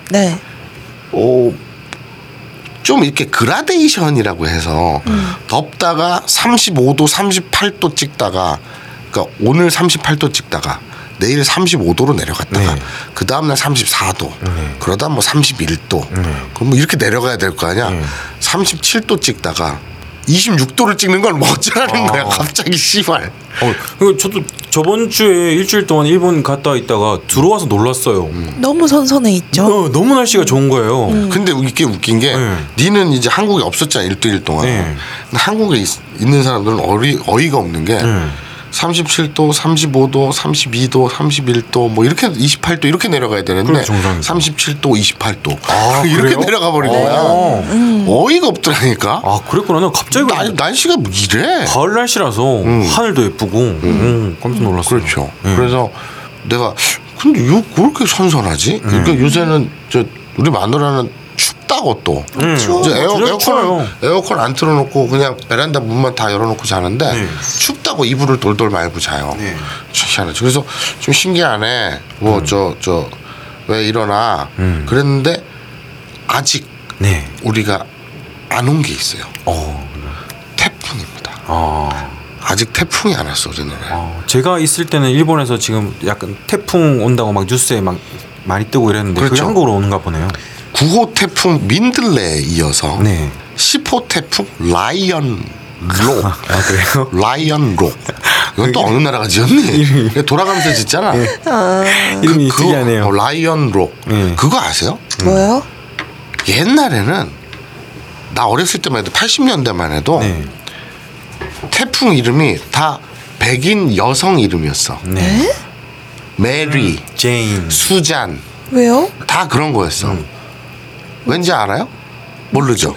좀 이렇게 그라데이션이라고 해서 덥다가 35도, 38도 찍다가 그러니까 오늘 38도 찍다가 내일 35도로 내려갔다가 그 다음날 34도 그러다 뭐 31도 그럼 뭐 이렇게 내려가야 될 거 아니야. 37도 찍다가 26도를 찍는 건 뭐 어쩌라는 거야 갑자기 씨발. 저도 저번 주에 일주일 동안 일본 갔다 있다가 들어와서 놀랐어요. 너무 선선해 있죠. 너무 날씨가 좋은 거예요. 근데 이게 웃긴 게 니는 이제 한국에 없었잖아. 일주일 동안. 근데 한국에 있는 사람들은 어이가 없는 게 37도, 35도, 32도, 31도 뭐 이렇게 28도 이렇게 내려가야 되는데 37도, 28도 아, 이렇게 내려가 버리는 거야. 어이가 없더라니까. 아 그랬구나. 나 갑자기 날씨가 이래. 가을 날씨라서 하늘도 예쁘고 깜짝 놀랐어요. 그렇죠. 그래서 내가 근데 왜 그렇게 선선하지? 그러니까 요새는 저 우리 마누라는 춥다고 또 에어컨 안 틀어놓고 그냥 베란다 문만 다 열어놓고 자는데 춥다고 이불을 돌돌 말고 자요. 희한하죠. 그래서 좀 신기하네. 뭐 저 왜 이러나 그랬는데 아직 우리가 안 온 게 있어요. 태풍입니다. 아직 태풍이 안 왔어 우리나라에. 제가 있을 때는 일본에서 지금 약간 태풍 온다고 막 뉴스에 막 많이 뜨고 이랬는데 그게 한국으로 오는가 보네요. 9호 태풍 민들레에 이어서 10호 태풍 라이언로. 아, 그래요? 라이언로. 이건 또 어느 나라가 지었니? 돌아가면서 짓잖아. 이름이 특이하네요. 라이언로. 그거 아세요? 뭐요? 옛날에는 나 어렸을 때만 해도 80년대만 해도 태풍 이름이 다 백인 여성 이름이었어. 네? 메리, 제인, 수잔. 왜요? 다 그런 거였어. 왠지 알아요? 모르죠.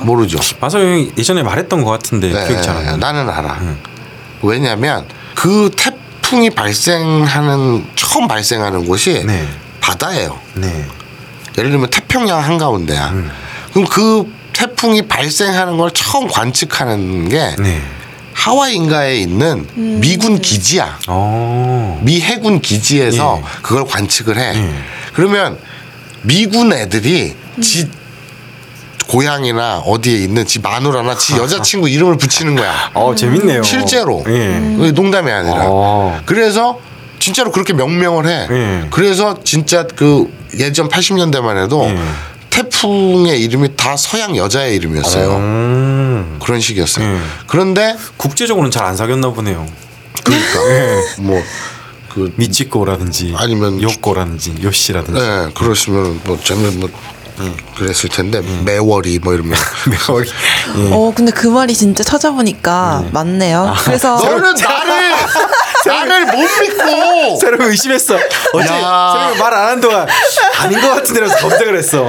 모르죠. 마사오 형이 예전에 말했던 것 같은데 기억이 잘 안 나요. 나는 알아. 왜냐하면 그 태풍이 처음 발생하는 곳이 바다예요. 예를 들면 태평양 한가운데야. 그럼 그 태풍이 발생하는 걸 처음 관측하는 게 하와이인가에 있는 미군 기지야. 미 해군 기지에서 그걸 관측을 해. 그러면 미군 애들이 지 고향이나 어디에 있는 지 마누라나 지 여자친구 이름을 붙이는 거야. 재밌네요. 실제로. 농담이 아니라. 그래서 진짜로 그렇게 명명을 해. 그래서 진짜 그 예전 80년대만 해도 태풍의 이름이 다 서양 여자의 이름이었어요. 그런 식이었어요. 그런데 국제적으로는 잘 안 사귀었나 보네요. 그러니까 뭐. 그 미치코라든지 아니면 요코라든지 요시라든지 그러시면 뭐 저는 뭐 그랬을 텐데 매월이 뭐 이러면 매월이 근데 그 말이 진짜 찾아보니까 맞네요. 그래서 너는 나를 못 믿고 새로 의심했어. 어제 말 안 한 동안 아닌 것 같은데라서 검색을 했어.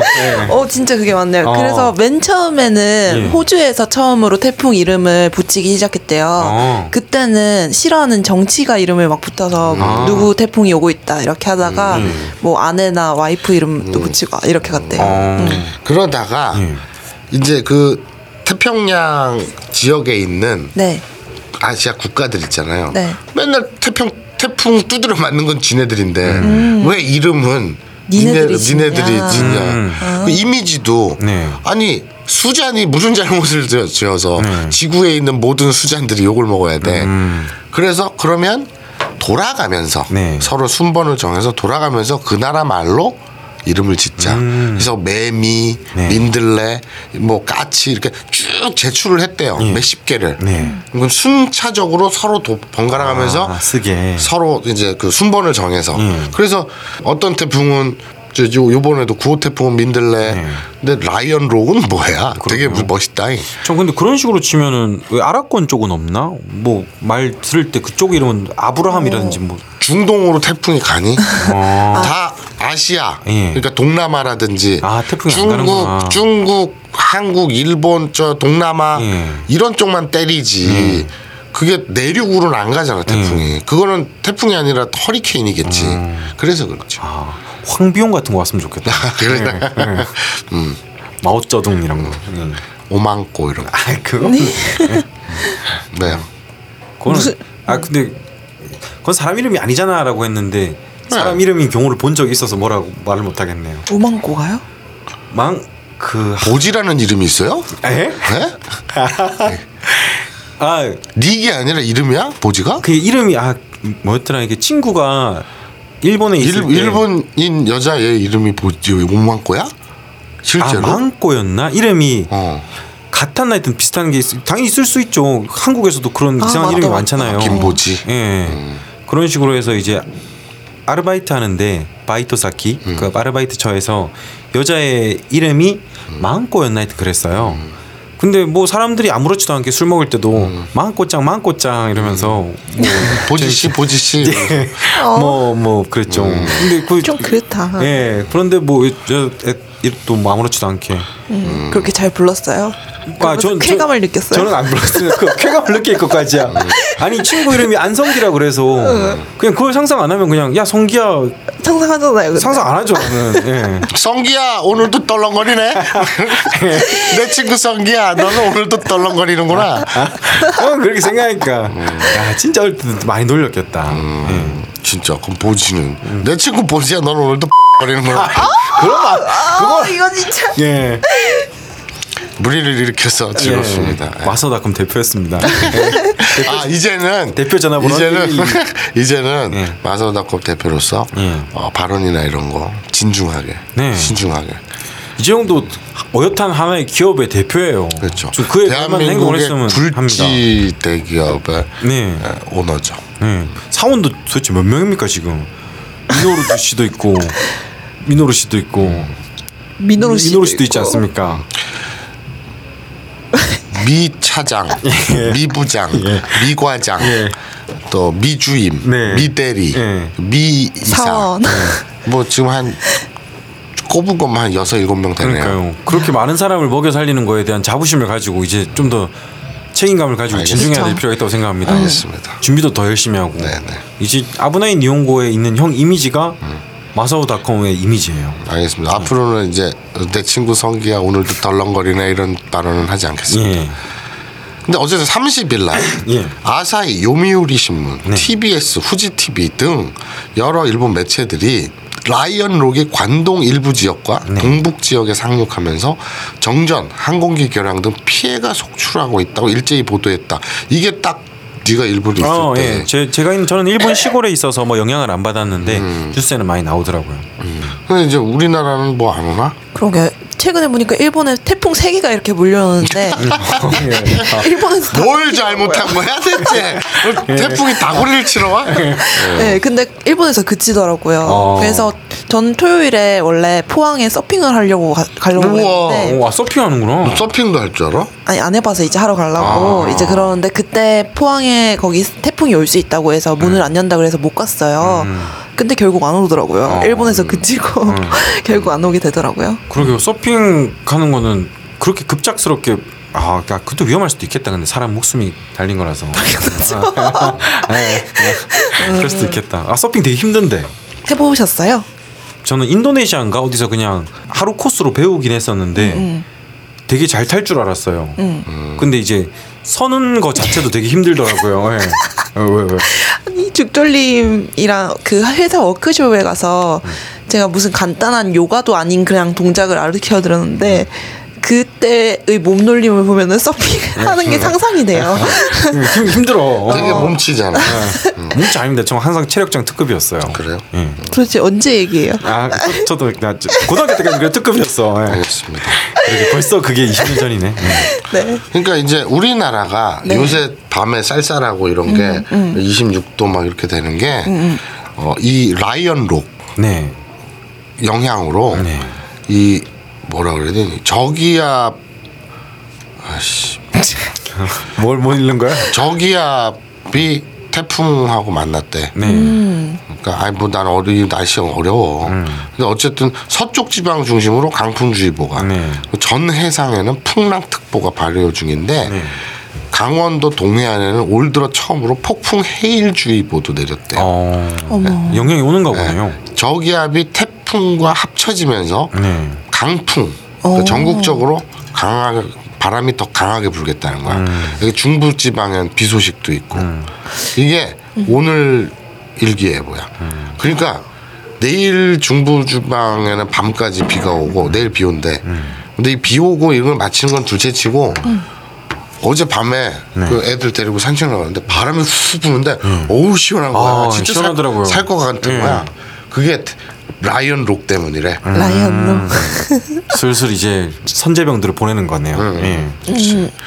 진짜 그게 맞네요. 그래서 맨 처음에는 호주에서 처음으로 태풍 이름을 붙이기 시작했대요. 그때는 싫어하는 정치가 이름을 막 붙어서 누구 태풍이 오고 있다 이렇게 하다가 뭐 아내나 와이프 이름도 붙이고 이렇게 갔대요. 그러다가 이제 그 태평양 지역에 있는 아시아 국가들 있잖아요. 맨날 태풍 두드려 맞는 건 지네들인데 왜 이름은 니네들이지냐. 그 이미지도 아니 수잔이 무슨 잘못을 지어서 지구에 있는 모든 수잔들이 욕을 먹어야 돼. 그래서 그러면 돌아가면서 서로 순번을 정해서 돌아가면서 그 나라 말로 이름을 짓자. 그래서 매미, 민들레, 뭐 까치 이렇게 쭉 제출을 했대요. 몇십 개를. 그럼 순차적으로 서로 번갈아가면서 쓰게. 서로 이제 그 순번을 정해서. 그래서 어떤 태풍은 요번에도 9호 태풍은 민들레. 근데 라이언 록은 뭐야? 그렇구나. 되게 멋있다잉. 참 근데 그런 식으로 치면은 왜 아랍권 쪽은 없나? 뭐 말 들을 때 그쪽 이름은 아브라함이라든지 뭐. 중동으로 태풍이 가니? 다 아시아. 그러니까 동남아라든지 태풍이 중국, 한국, 일본, 저 동남아 이런 쪽만 때리지. 그게 내륙으로는 안 가잖아 태풍이. 그거는 태풍이 아니라 허리케인이겠지. 그래서 그렇죠. 황비용 같은 거 왔으면 좋겠다. 그러나 마오쩌둥 이런 거. 오망꼬 이런 거. 그거? 네. 무슨 근데 그건 사람 이름이 아니잖아라고 했는데 사람 이름인 경우를 본 적이 있어서 뭐라고 말을 못 하겠네요. 오망꼬가요? 보지라는 이름이 있어요? 닉이 아니라 이름이야? 보지가? 그 이름이 뭐였더라. 이게 친구가 일본에 있을 때 일본인 여자의 이름이 보지 오망꼬야? 실제로? 망꼬였나? 이름이 같았나 하여튼 비슷한 게 당연히 있을 수 있죠. 한국에서도 그런 이상한 이름이 많잖아요. 김보지. 예. 그런 식으로 해서 이제 아르바이트 하는데 바이토 사키 그 아르바이트처에서 여자의 이름이 망꼬였나 하여튼 그랬어요. 근데 뭐 사람들이 아무렇지도 않게 술 먹을 때도 망꼬짱 망꼬짱 이러면서 뭐 보지씨 보지씨 뭐 그랬죠. 근데 그, 좀 그렇다. 예. 그런데 뭐 또 뭐 아무렇지도 않게 그렇게 잘 불렀어요? 아, 전 쾌감을 느꼈어요. 저는 안 불렀어요. 그 쾌감을 느낄 것까지야. 아니 친구 이름이 안성기라 그래서 그냥 그걸 상상 안 하면 그냥 야 성기야 상상하잖아요. 근데. 상상 안 하죠. 저는. 예. 성기야 오늘도 떨렁거리네. 예. 내 친구 성기야 너는 오늘도 떨렁거리는구나. 그렇게 생각하니까 야 진짜 어릴 때 많이 놀렸겠다. 예. 진짜 그럼 보지는 내 친구 보지야 너는 오늘도 거리는 거야. 그럼 이거 진짜. 예. 무리를 일으켜서 즐겁습니다. 예. 예. 와서닷컴 대표였습니다. 예. 아 이제는 대표 전화번호 이제는 예. 와서닷컴 대표로서 예. 발언이나 이런 거 진중하게, 네. 신중하게. 이 정도 어엿한 하나의 기업의 대표예요. 그렇죠. 그에 대한 행동을 했으면 굴지 대기업의 네. 오너죠. 네. 사원도 도대체 몇 명입니까 지금? 미노루 씨도 있고, 미노루 씨도 있고, 미노루 씨도 있지 않습니까? 미 차장, 예. 미 부장, 예. 미 과장, 예. 또 미 주임, 네. 미 대리, 예. 미 이사. 예. 뭐 지금 한 꼽은 것만 한 6-7명 되네요. 그러니까요. 그렇게 많은 사람을 먹여 살리는 거에 대한 자부심을 가지고 이제 좀 더 책임감을 가지고 알겠습니다. 진중해야 될 필요가 있다고 생각합니다. 알겠습니다. 준비도 더 열심히 하고. 네네. 이제 아브나이 니혼고에 있는 형 이미지가 마사오닷컴의 이미지예요. 알겠습니다. 앞으로는 이제 내 친구 성기야 오늘도 덜렁거리네 이런 발언은 하지 않겠습니다. 예. 근데 어쨌든 30일 날 예. 아사히, 요미우리 신문, 네. TBS, 후지 TV 등 여러 일본 매체들이 라이언록이 관동 일부 지역과 네. 동북 지역에 상륙하면서 정전, 항공기 결항 등 피해가 속출하고 있다고 일제히 보도했다. 이게 딱 네가 일본에 있을 때. 예. 저는 일본 시골에 있어서 뭐 영향을 안 받았는데 뉴스에는 많이 나오더라고요. 근데 이제 우리나라는 뭐 안 오나? 그러게. 최근에 보니까 일본에 태풍 3개가 이렇게 몰려오는데 일본은 뭘 잘못한 거야 대체? 태풍이 다구리를 치러 와? 네, 근데 일본에서 그치더라고요. 그래서 전 토요일에 원래 포항에 서핑을 하려고 가려고 했는데 와 서핑하는구나. 서핑도 할 줄 알아? 아니 안 해봐서 이제 하러 가려고 이제 그러는데 그때 포항에 거기 태풍이 올 수 있다고 해서 문을 안 연다 그래서 못 갔어요. 근데 결국 안 오더라고요. 일본에서 그치고 결국 안 오게 되더라고요. 그러게요. 서핑 가는 거는 그렇게 급작스럽게 아, 그것도 위험할 수도 있겠다. 근데 사람 목숨이 달린 거라서. 당연하죠. 네, 그럴 수도 있겠다. 아, 서핑 되게 힘든데. 해보셨어요? 저는 인도네시아인가 어디서 그냥 하루 코스로 배우긴 했었는데 되게 잘 탈 줄 알았어요. 근데 이제 서는 거 자체도 되게 힘들더라고요. 네. 왜? 아니 죽돌님이랑 그 회사 워크숍에 가서 제가 무슨 간단한 요가도 아닌 그냥 동작을 가르쳐 드렸는데 그때의 몸놀림을 보면은 서핑하는 게 상상이 돼요. 힘들어. 되게 몸치잖아. 몸치 아닙니다. 저 항상 체력장 특급이었어요. 그래요? 예. 도대체 언제 얘기해요? 아, 저도 나 고등학교 때까지 그래 특급이었어. 예. 알겠습니다. 벌써 그게 20년 전이네. 네. 그러니까 이제 우리나라가 네. 요새 밤에 쌀쌀하고 이런 게 26도 막 이렇게 되는 게 이 라이언록 네. 영향으로 네. 이 뭐라 그래야 되니? 저기압 아씨 뭘 읽는 거야? 저기압이 태풍하고 만났대. 네. 그러니까 아니 뭐 난 날씨가 어려워. 근데 어쨌든 서쪽 지방 중심으로 강풍주의보가 네. 전 해상에는 풍랑특보가 발효 중인데 강원도 동해안에는 올 들어 처음으로 폭풍 해일주의보도 내렸대요. 네. 영향이 오는가 보네요. 네. 저기압이 태풍과 합쳐지면서. 강풍 그러니까 전국적으로 강하게 바람이 더 강하게 불겠다는 거야. 여기 중부 지방엔 비 소식도 있고 이게 오늘 일기예보야. 그러니까 내일 중부 지방에는 밤까지 비가 오고 내일 비 온대. 근데 이 비 오고 이런 걸 맞히는 건 둘째치고 어제 밤에 네. 그 애들 데리고 산책 나갔는데 바람이 훅 부는데 어우 시원한 거야. 진짜 시원하더라고요. 살 것 같은 거야. 그게 라이언 록 때문이래. 라이언 록. 슬슬 이제 선제병들을 보내는 거네요. 예.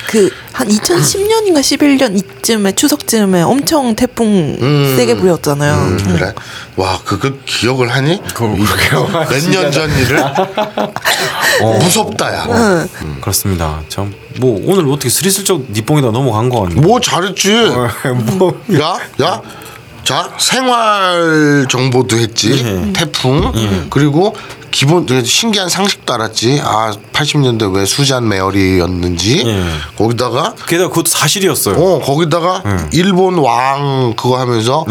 그 한 2010년인가 11년 이쯤에 추석쯤에 엄청 태풍 세게 불었잖아요. 그래. 와, 그걸 기억을 하니? 몇 년 전 일을? 무섭다야. 그렇습니다. 참 뭐 오늘 어떻게 스리슬쩍 니뽕이다 넘어간 거 아니야? 뭐 잘했지. 야. 자, 생활 정보도 했지. 태풍. 그리고 기본 되게 신기한 상식도 알았지. 아, 80년대 왜 수잔 메어리였는지. 거기다가 게다가 그것도 사실이었어요. 거기다가 일본 왕 그거 하면서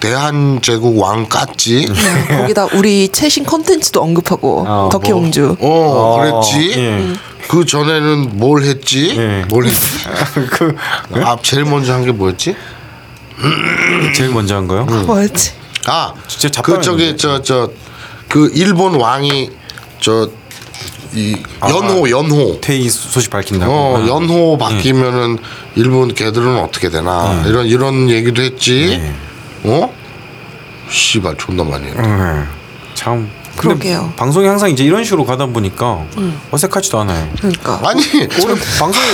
대한제국 왕 깠지. 거기다 우리 최신 컨텐츠도 언급하고 덕혜옹주. 그랬지. 그 전에는 뭘 했지? 제일 먼저 한 게 뭐였지? 제일 먼저 한 거요? 뭐였지? 아, 진짜 그 저기 그 일본 왕이 연호 퇴위 소식 밝힌다고. 연호 바뀌면은 일본 걔들은 어떻게 되나 이런 얘기도 했지. 씨발 존나 많이 했다. 참. 그러게요. 방송이 항상 이제 이런 식으로 가다 보니까 어색하지도 않아요. 그러니까. 아니 오늘 방송이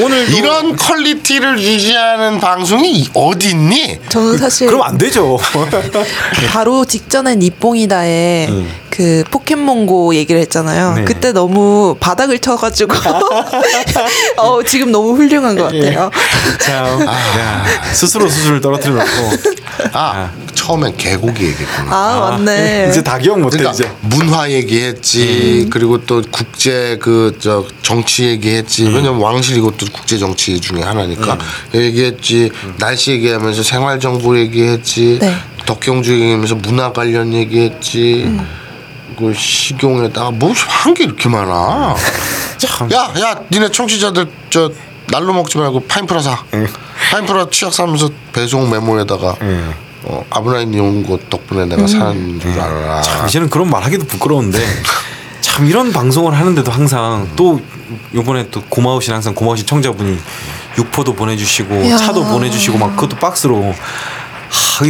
오늘 이런 퀄리티를 유지하는 방송이 어디 있니? 저는 사실 그럼 안 되죠. 바로 직전에 니뽕이다에 그 포켓몬고 얘기를 했잖아요. 네. 그때 너무 바닥을 쳐가지고 지금 너무 훌륭한 것 같아요. 스스로를 떨어뜨려놓고 처음엔 개고기 얘기했구나. 맞네. 이제 다 기억 못해. 그러니까 이제 문화 얘기했지. 그리고 또 국제 정치 얘기했지. 왜냐면 왕실 이것도 국제 정치 중에 하나니까 얘기했지. 날씨 얘기하면서 생활 정보 얘기했지. 네. 덕경주 얘기하면서 문화 관련 얘기했지. 그 식용에다가 뭐 한 게 이렇게 많아. 야, 니네 청취자들 날로 먹지 말고 파인프라 사. 파인프라 치약 사면서 배송 메모에다가 아브라인 연구 덕분에 내가 사는 줄 알아. 참 이제는 그런 말하기도 부끄러운데 참 이런 방송을 하는데도 항상 또 요번에 또 항상 고마우신 청자분이 육포도 보내주시고 야. 차도 보내주시고 막 그것도 박스로.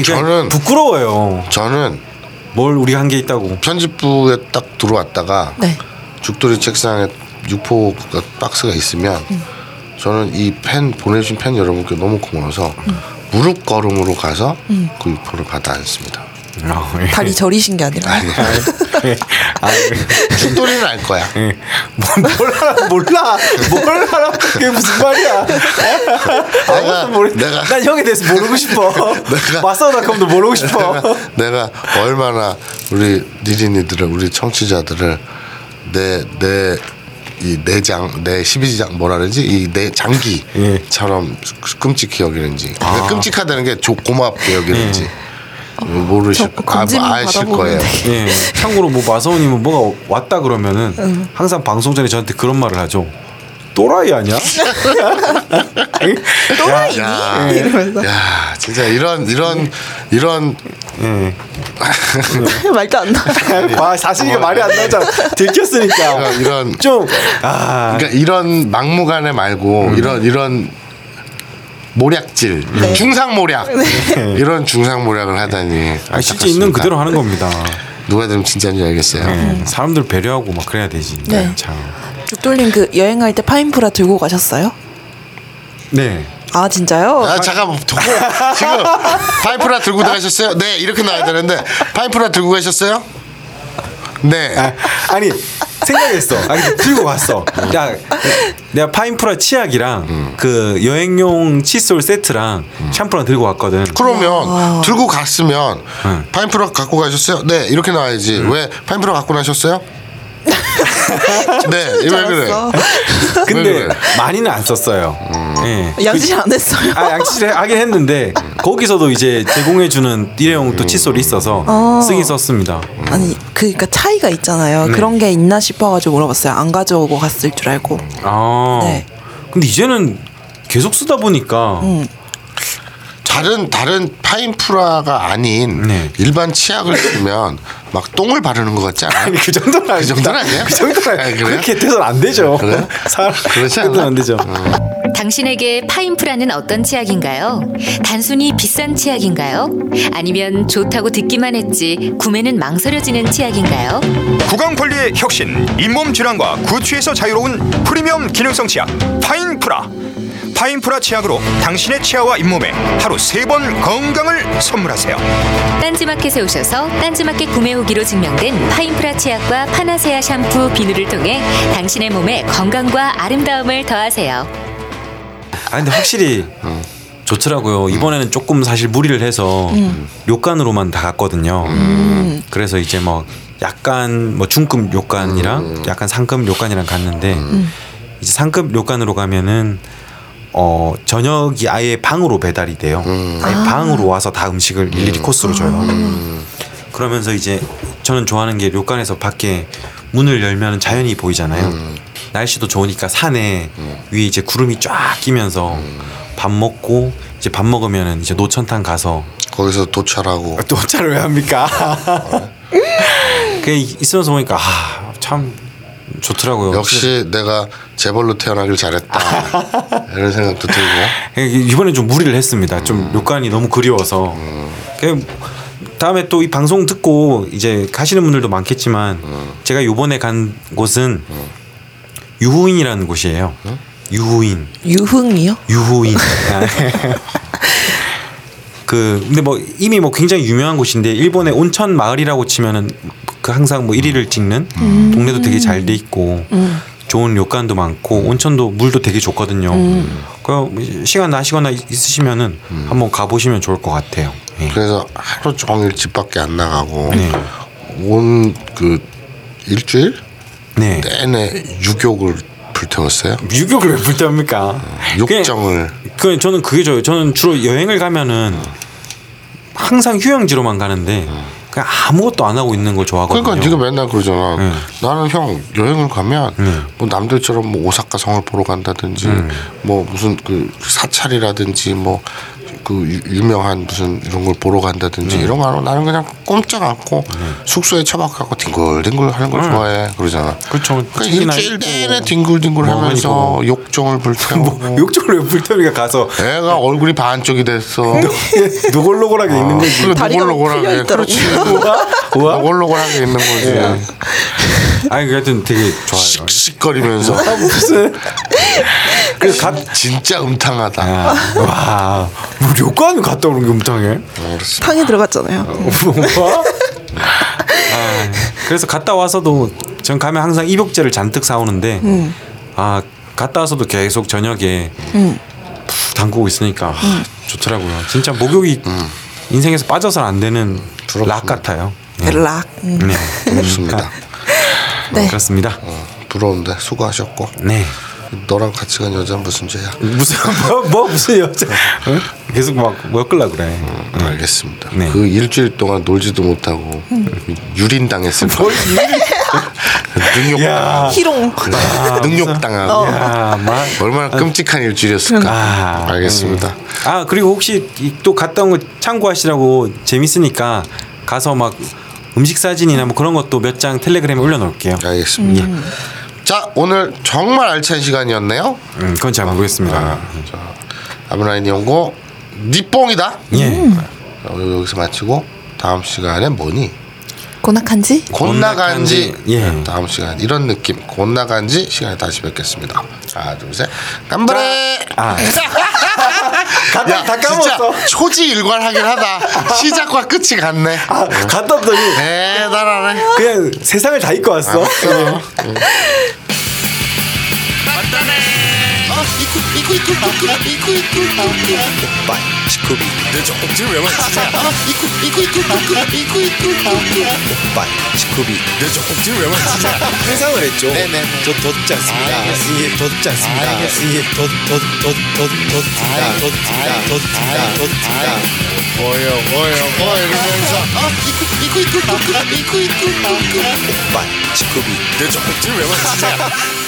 저는 부끄러워요. 저는 뭘 우리가 한 게 있다고 편집부에 딱 들어왔다가 죽돌이 책상에 육포 박스가 있으면 저는 이 보내주신 팬 여러분께 너무 고마워서 무릎 걸음으로 가서 그 육포를 받아 앉습니다. 다리 저리신 게 아니라. 죽돌이는 알 거야. 몰라. 그게 무슨 말이야? 난 형에 대해서 모르고 싶어. 마사오닷컴도 모르고 싶어. 내가 얼마나 우리 니린이들을, 우리 청취자들을 이 내장, 내 12지장 뭐라 그러지? 이 내 장기처럼 끔찍히 여기는지. 끔찍하다는 게 고맙게 여기는지. 모르실 아실 거예요. 참고로 뭐 마서우님은 뭐가 왔다 그러면은 항상 방송 전에 저한테 그런 말을 하죠. 또라이 아니야? 또라이니? 야, 진짜 이런 말도 안 나. 사실 이게 말이 안 나잖아. 들켰으니까. 이런 좀 그러니까 이런 막무가내 말고 이런. 모략질, 중상모략 이런 중상모략을 하다니. 실제 있는 그대로 하는 겁니다. 누가 들으면 진짜인지 알겠어요. 사람들 배려하고 막 그래야 되지. 참. 죽돌님 그 여행할 때 파인프라 들고 가셨어요? 네. 아 진짜요? 잠깐만 지금 파인프라 들고 가셨어요? 네 이렇게 나와야 되는데 파인프라 들고 가셨어요? 네. 아니 생각했어. 들고 갔어. 내가 파인프라 치약이랑 그 여행용 칫솔 세트랑 샴푸랑 들고 갔거든. 그러면 들고 갔으면 파인프라 갖고 가셨어요? 네 이렇게 나와야지. 왜 파인프라 갖고 나셨어요? 네, 왜 그래? 근데 많이는 안 썼어요. 네. 양치질 안 했어요. 양치질 하긴 했는데 거기서도 이제 제공해주는 일회용 또 칫솔이 있어서 쓰긴 썼습니다. 아니 그러니까 차이가 있잖아요. 그런 게 있나 싶어가지고 물어봤어요. 안 가져오고 갔을 줄 알고. 근데 이제는 계속 쓰다 보니까. 다른 파인프라가 아닌 일반 치약을 쓰면 막 똥을 바르는 것 같지 않아요? 아니 그 정도는 아니에요? 그렇게 돼서는 안 되죠. 그래요? 그렇지 않아요? 안 되죠. 당신에게 파인프라는 어떤 치약인가요? 단순히 비싼 치약인가요? 아니면 좋다고 듣기만 했지 구매는 망설여지는 치약인가요? 구강관리의 혁신, 잇몸 질환과 구취에서 자유로운 프리미엄 기능성 치약 파인프라. 파인프라 치약으로 당신의 치아와 잇몸에 하루 3번 건강을 선물하세요. 딴지마켓에 오셔서 딴지마켓 구매 후기로 증명된 파인프라 치약과 파나세아 샴푸, 비누를 통해 당신의 몸에 건강과 아름다움을 더하세요. 아 근데 확실히 좋더라고요. 이번에는 조금 사실 무리를 해서 욕간으로만 다 갔거든요. 그래서 이제 뭐 약간 뭐 중급 욕간이랑 약간 상급 욕간이랑 갔는데 이제 상급 욕간으로 가면은 저녁이 아예 방으로 배달이 돼요. 아예 방으로 와서 다 음식을 일일이 코스로 줘요. 그러면서 이제 저는 좋아하는 게 료칸에서 밖에 문을 열면 자연이 보이잖아요. 날씨도 좋으니까 산에 위에 이제 구름이 쫙 끼면서 밥 먹고 이제 밥 먹으면은 이제 노천탕 가서 거기서 도찰하고. 도찰을 왜 합니까? 그 있으면서 보니까 참 좋더라고요. 역시 내가 재벌로 태어나길 잘했다. 이런 생각도 들고요. 이번엔 좀 무리를 했습니다. 좀 욕간이 너무 그리워서. 다음에 또 이 방송 듣고 이제 가시는 분들도 많겠지만 제가 이번에 간 곳은 유후인이라는 곳이에요. 유후인. 유흥이요? 유후인. 근데 뭐 이미 뭐 굉장히 유명한 곳인데 일본의 온천 마을이라고 치면은 그 항상 뭐 1위를 찍는 동네도 되게 잘 돼 있고 좋은 료칸도 많고 온천도 물도 되게 좋거든요. 그 시간 나시거나 있으시면은 한번 가보시면 좋을 것 같아요. 네. 그래서 하루 종일 집 밖에 안 나가고 온 그 일주일 내내 유욕을 불태웠어요. 유욕을 왜 불태웁니까? 욕정을. 그 저는 그게 좋아요. 저는 주로 여행을 가면은 항상 휴양지로만 가는데 그냥 아무것도 안 하고 있는 걸 좋아하거든요. 그러니까 네가 맨날 그러잖아. 나는 형 여행을 가면 뭐 남들처럼 뭐 오사카 성을 보러 간다든지 뭐 무슨 그 사찰이라든지 뭐 그 유명한 무슨 이런 걸 보러 간다든지 이런 거 안 하고 나는 그냥 꼼짝 않고 숙소에 처박하고 뒹굴뒹굴 하는 걸 좋아해. 그러잖아. 그렇죠. 그러니까 일주일 내내 뒹굴뒹굴 하면서 욕정을 불태우고. 뭐, 욕정을 왜 불태우니까 가서 애가 얼굴이 반쪽이 됐어. 노골노골하게 있는 거지. 다리가 풀려 그렇지. 노골노골하게 있는 거지. 아니 그래도 되게 좋아요. 씩씩거리면서 무슨 진짜 음탕하다. 와, 뭐 료칸 갔다 오는 게 음탕해? 탕에 들어갔잖아요. 아, 그래서 갔다 와서도 전 가면 항상 입욕제를 잔뜩 사오는데 갔다 와서도 계속 저녁에 푹 담그고 있으니까 좋더라고요. 진짜 목욕이 인생에서 빠져서는 안 되는 락 같아요. 락. 그렇습니다. 네. 그렇습니다. 부러운데 수고하셨고. 네. 너랑 같이 간 여자는 무슨 죄야? 무슨 뭐 무슨 여자? 응? 계속 막 엮으려 그래. 알겠습니다. 네. 그 일주일 동안 놀지도 못하고 유린 당했을 거야. 능욕당. 희롱. 능욕당하고. 얼마나 끔찍한 일주일이었을까. 알겠습니다. 그리고 혹시 또 갔다 온 거 참고하시라고 재밌으니까 가서 막 음식 사진이나 뭐 그런 것도 몇 장 텔레그램에 올려놓을게요. 알겠습니다. 자, 오늘 정말 알찬 시간이었네요. 그건 잘 모르겠습니다. 아브라인 연구 니뽕이다. 오늘 여기서 마치고 다음 시간에 뭐니? 곤나간지? 곤나간지. 다음 시간 이런 느낌 곤나간지 시간에 다시 뵙겠습니다. 하나 둘 셋. 깜브레. 다 까먹었어. 초지일관하긴 하다. 시작과 끝이 같네. 갔다 왔더니 대단하네. 그냥 세상을 다 잊고 왔어. 회상을 했죠. 돋지 않습니다. 이게 돋지 않습니다. 이게 돋습니다. 뭐요 이러면서 이쿠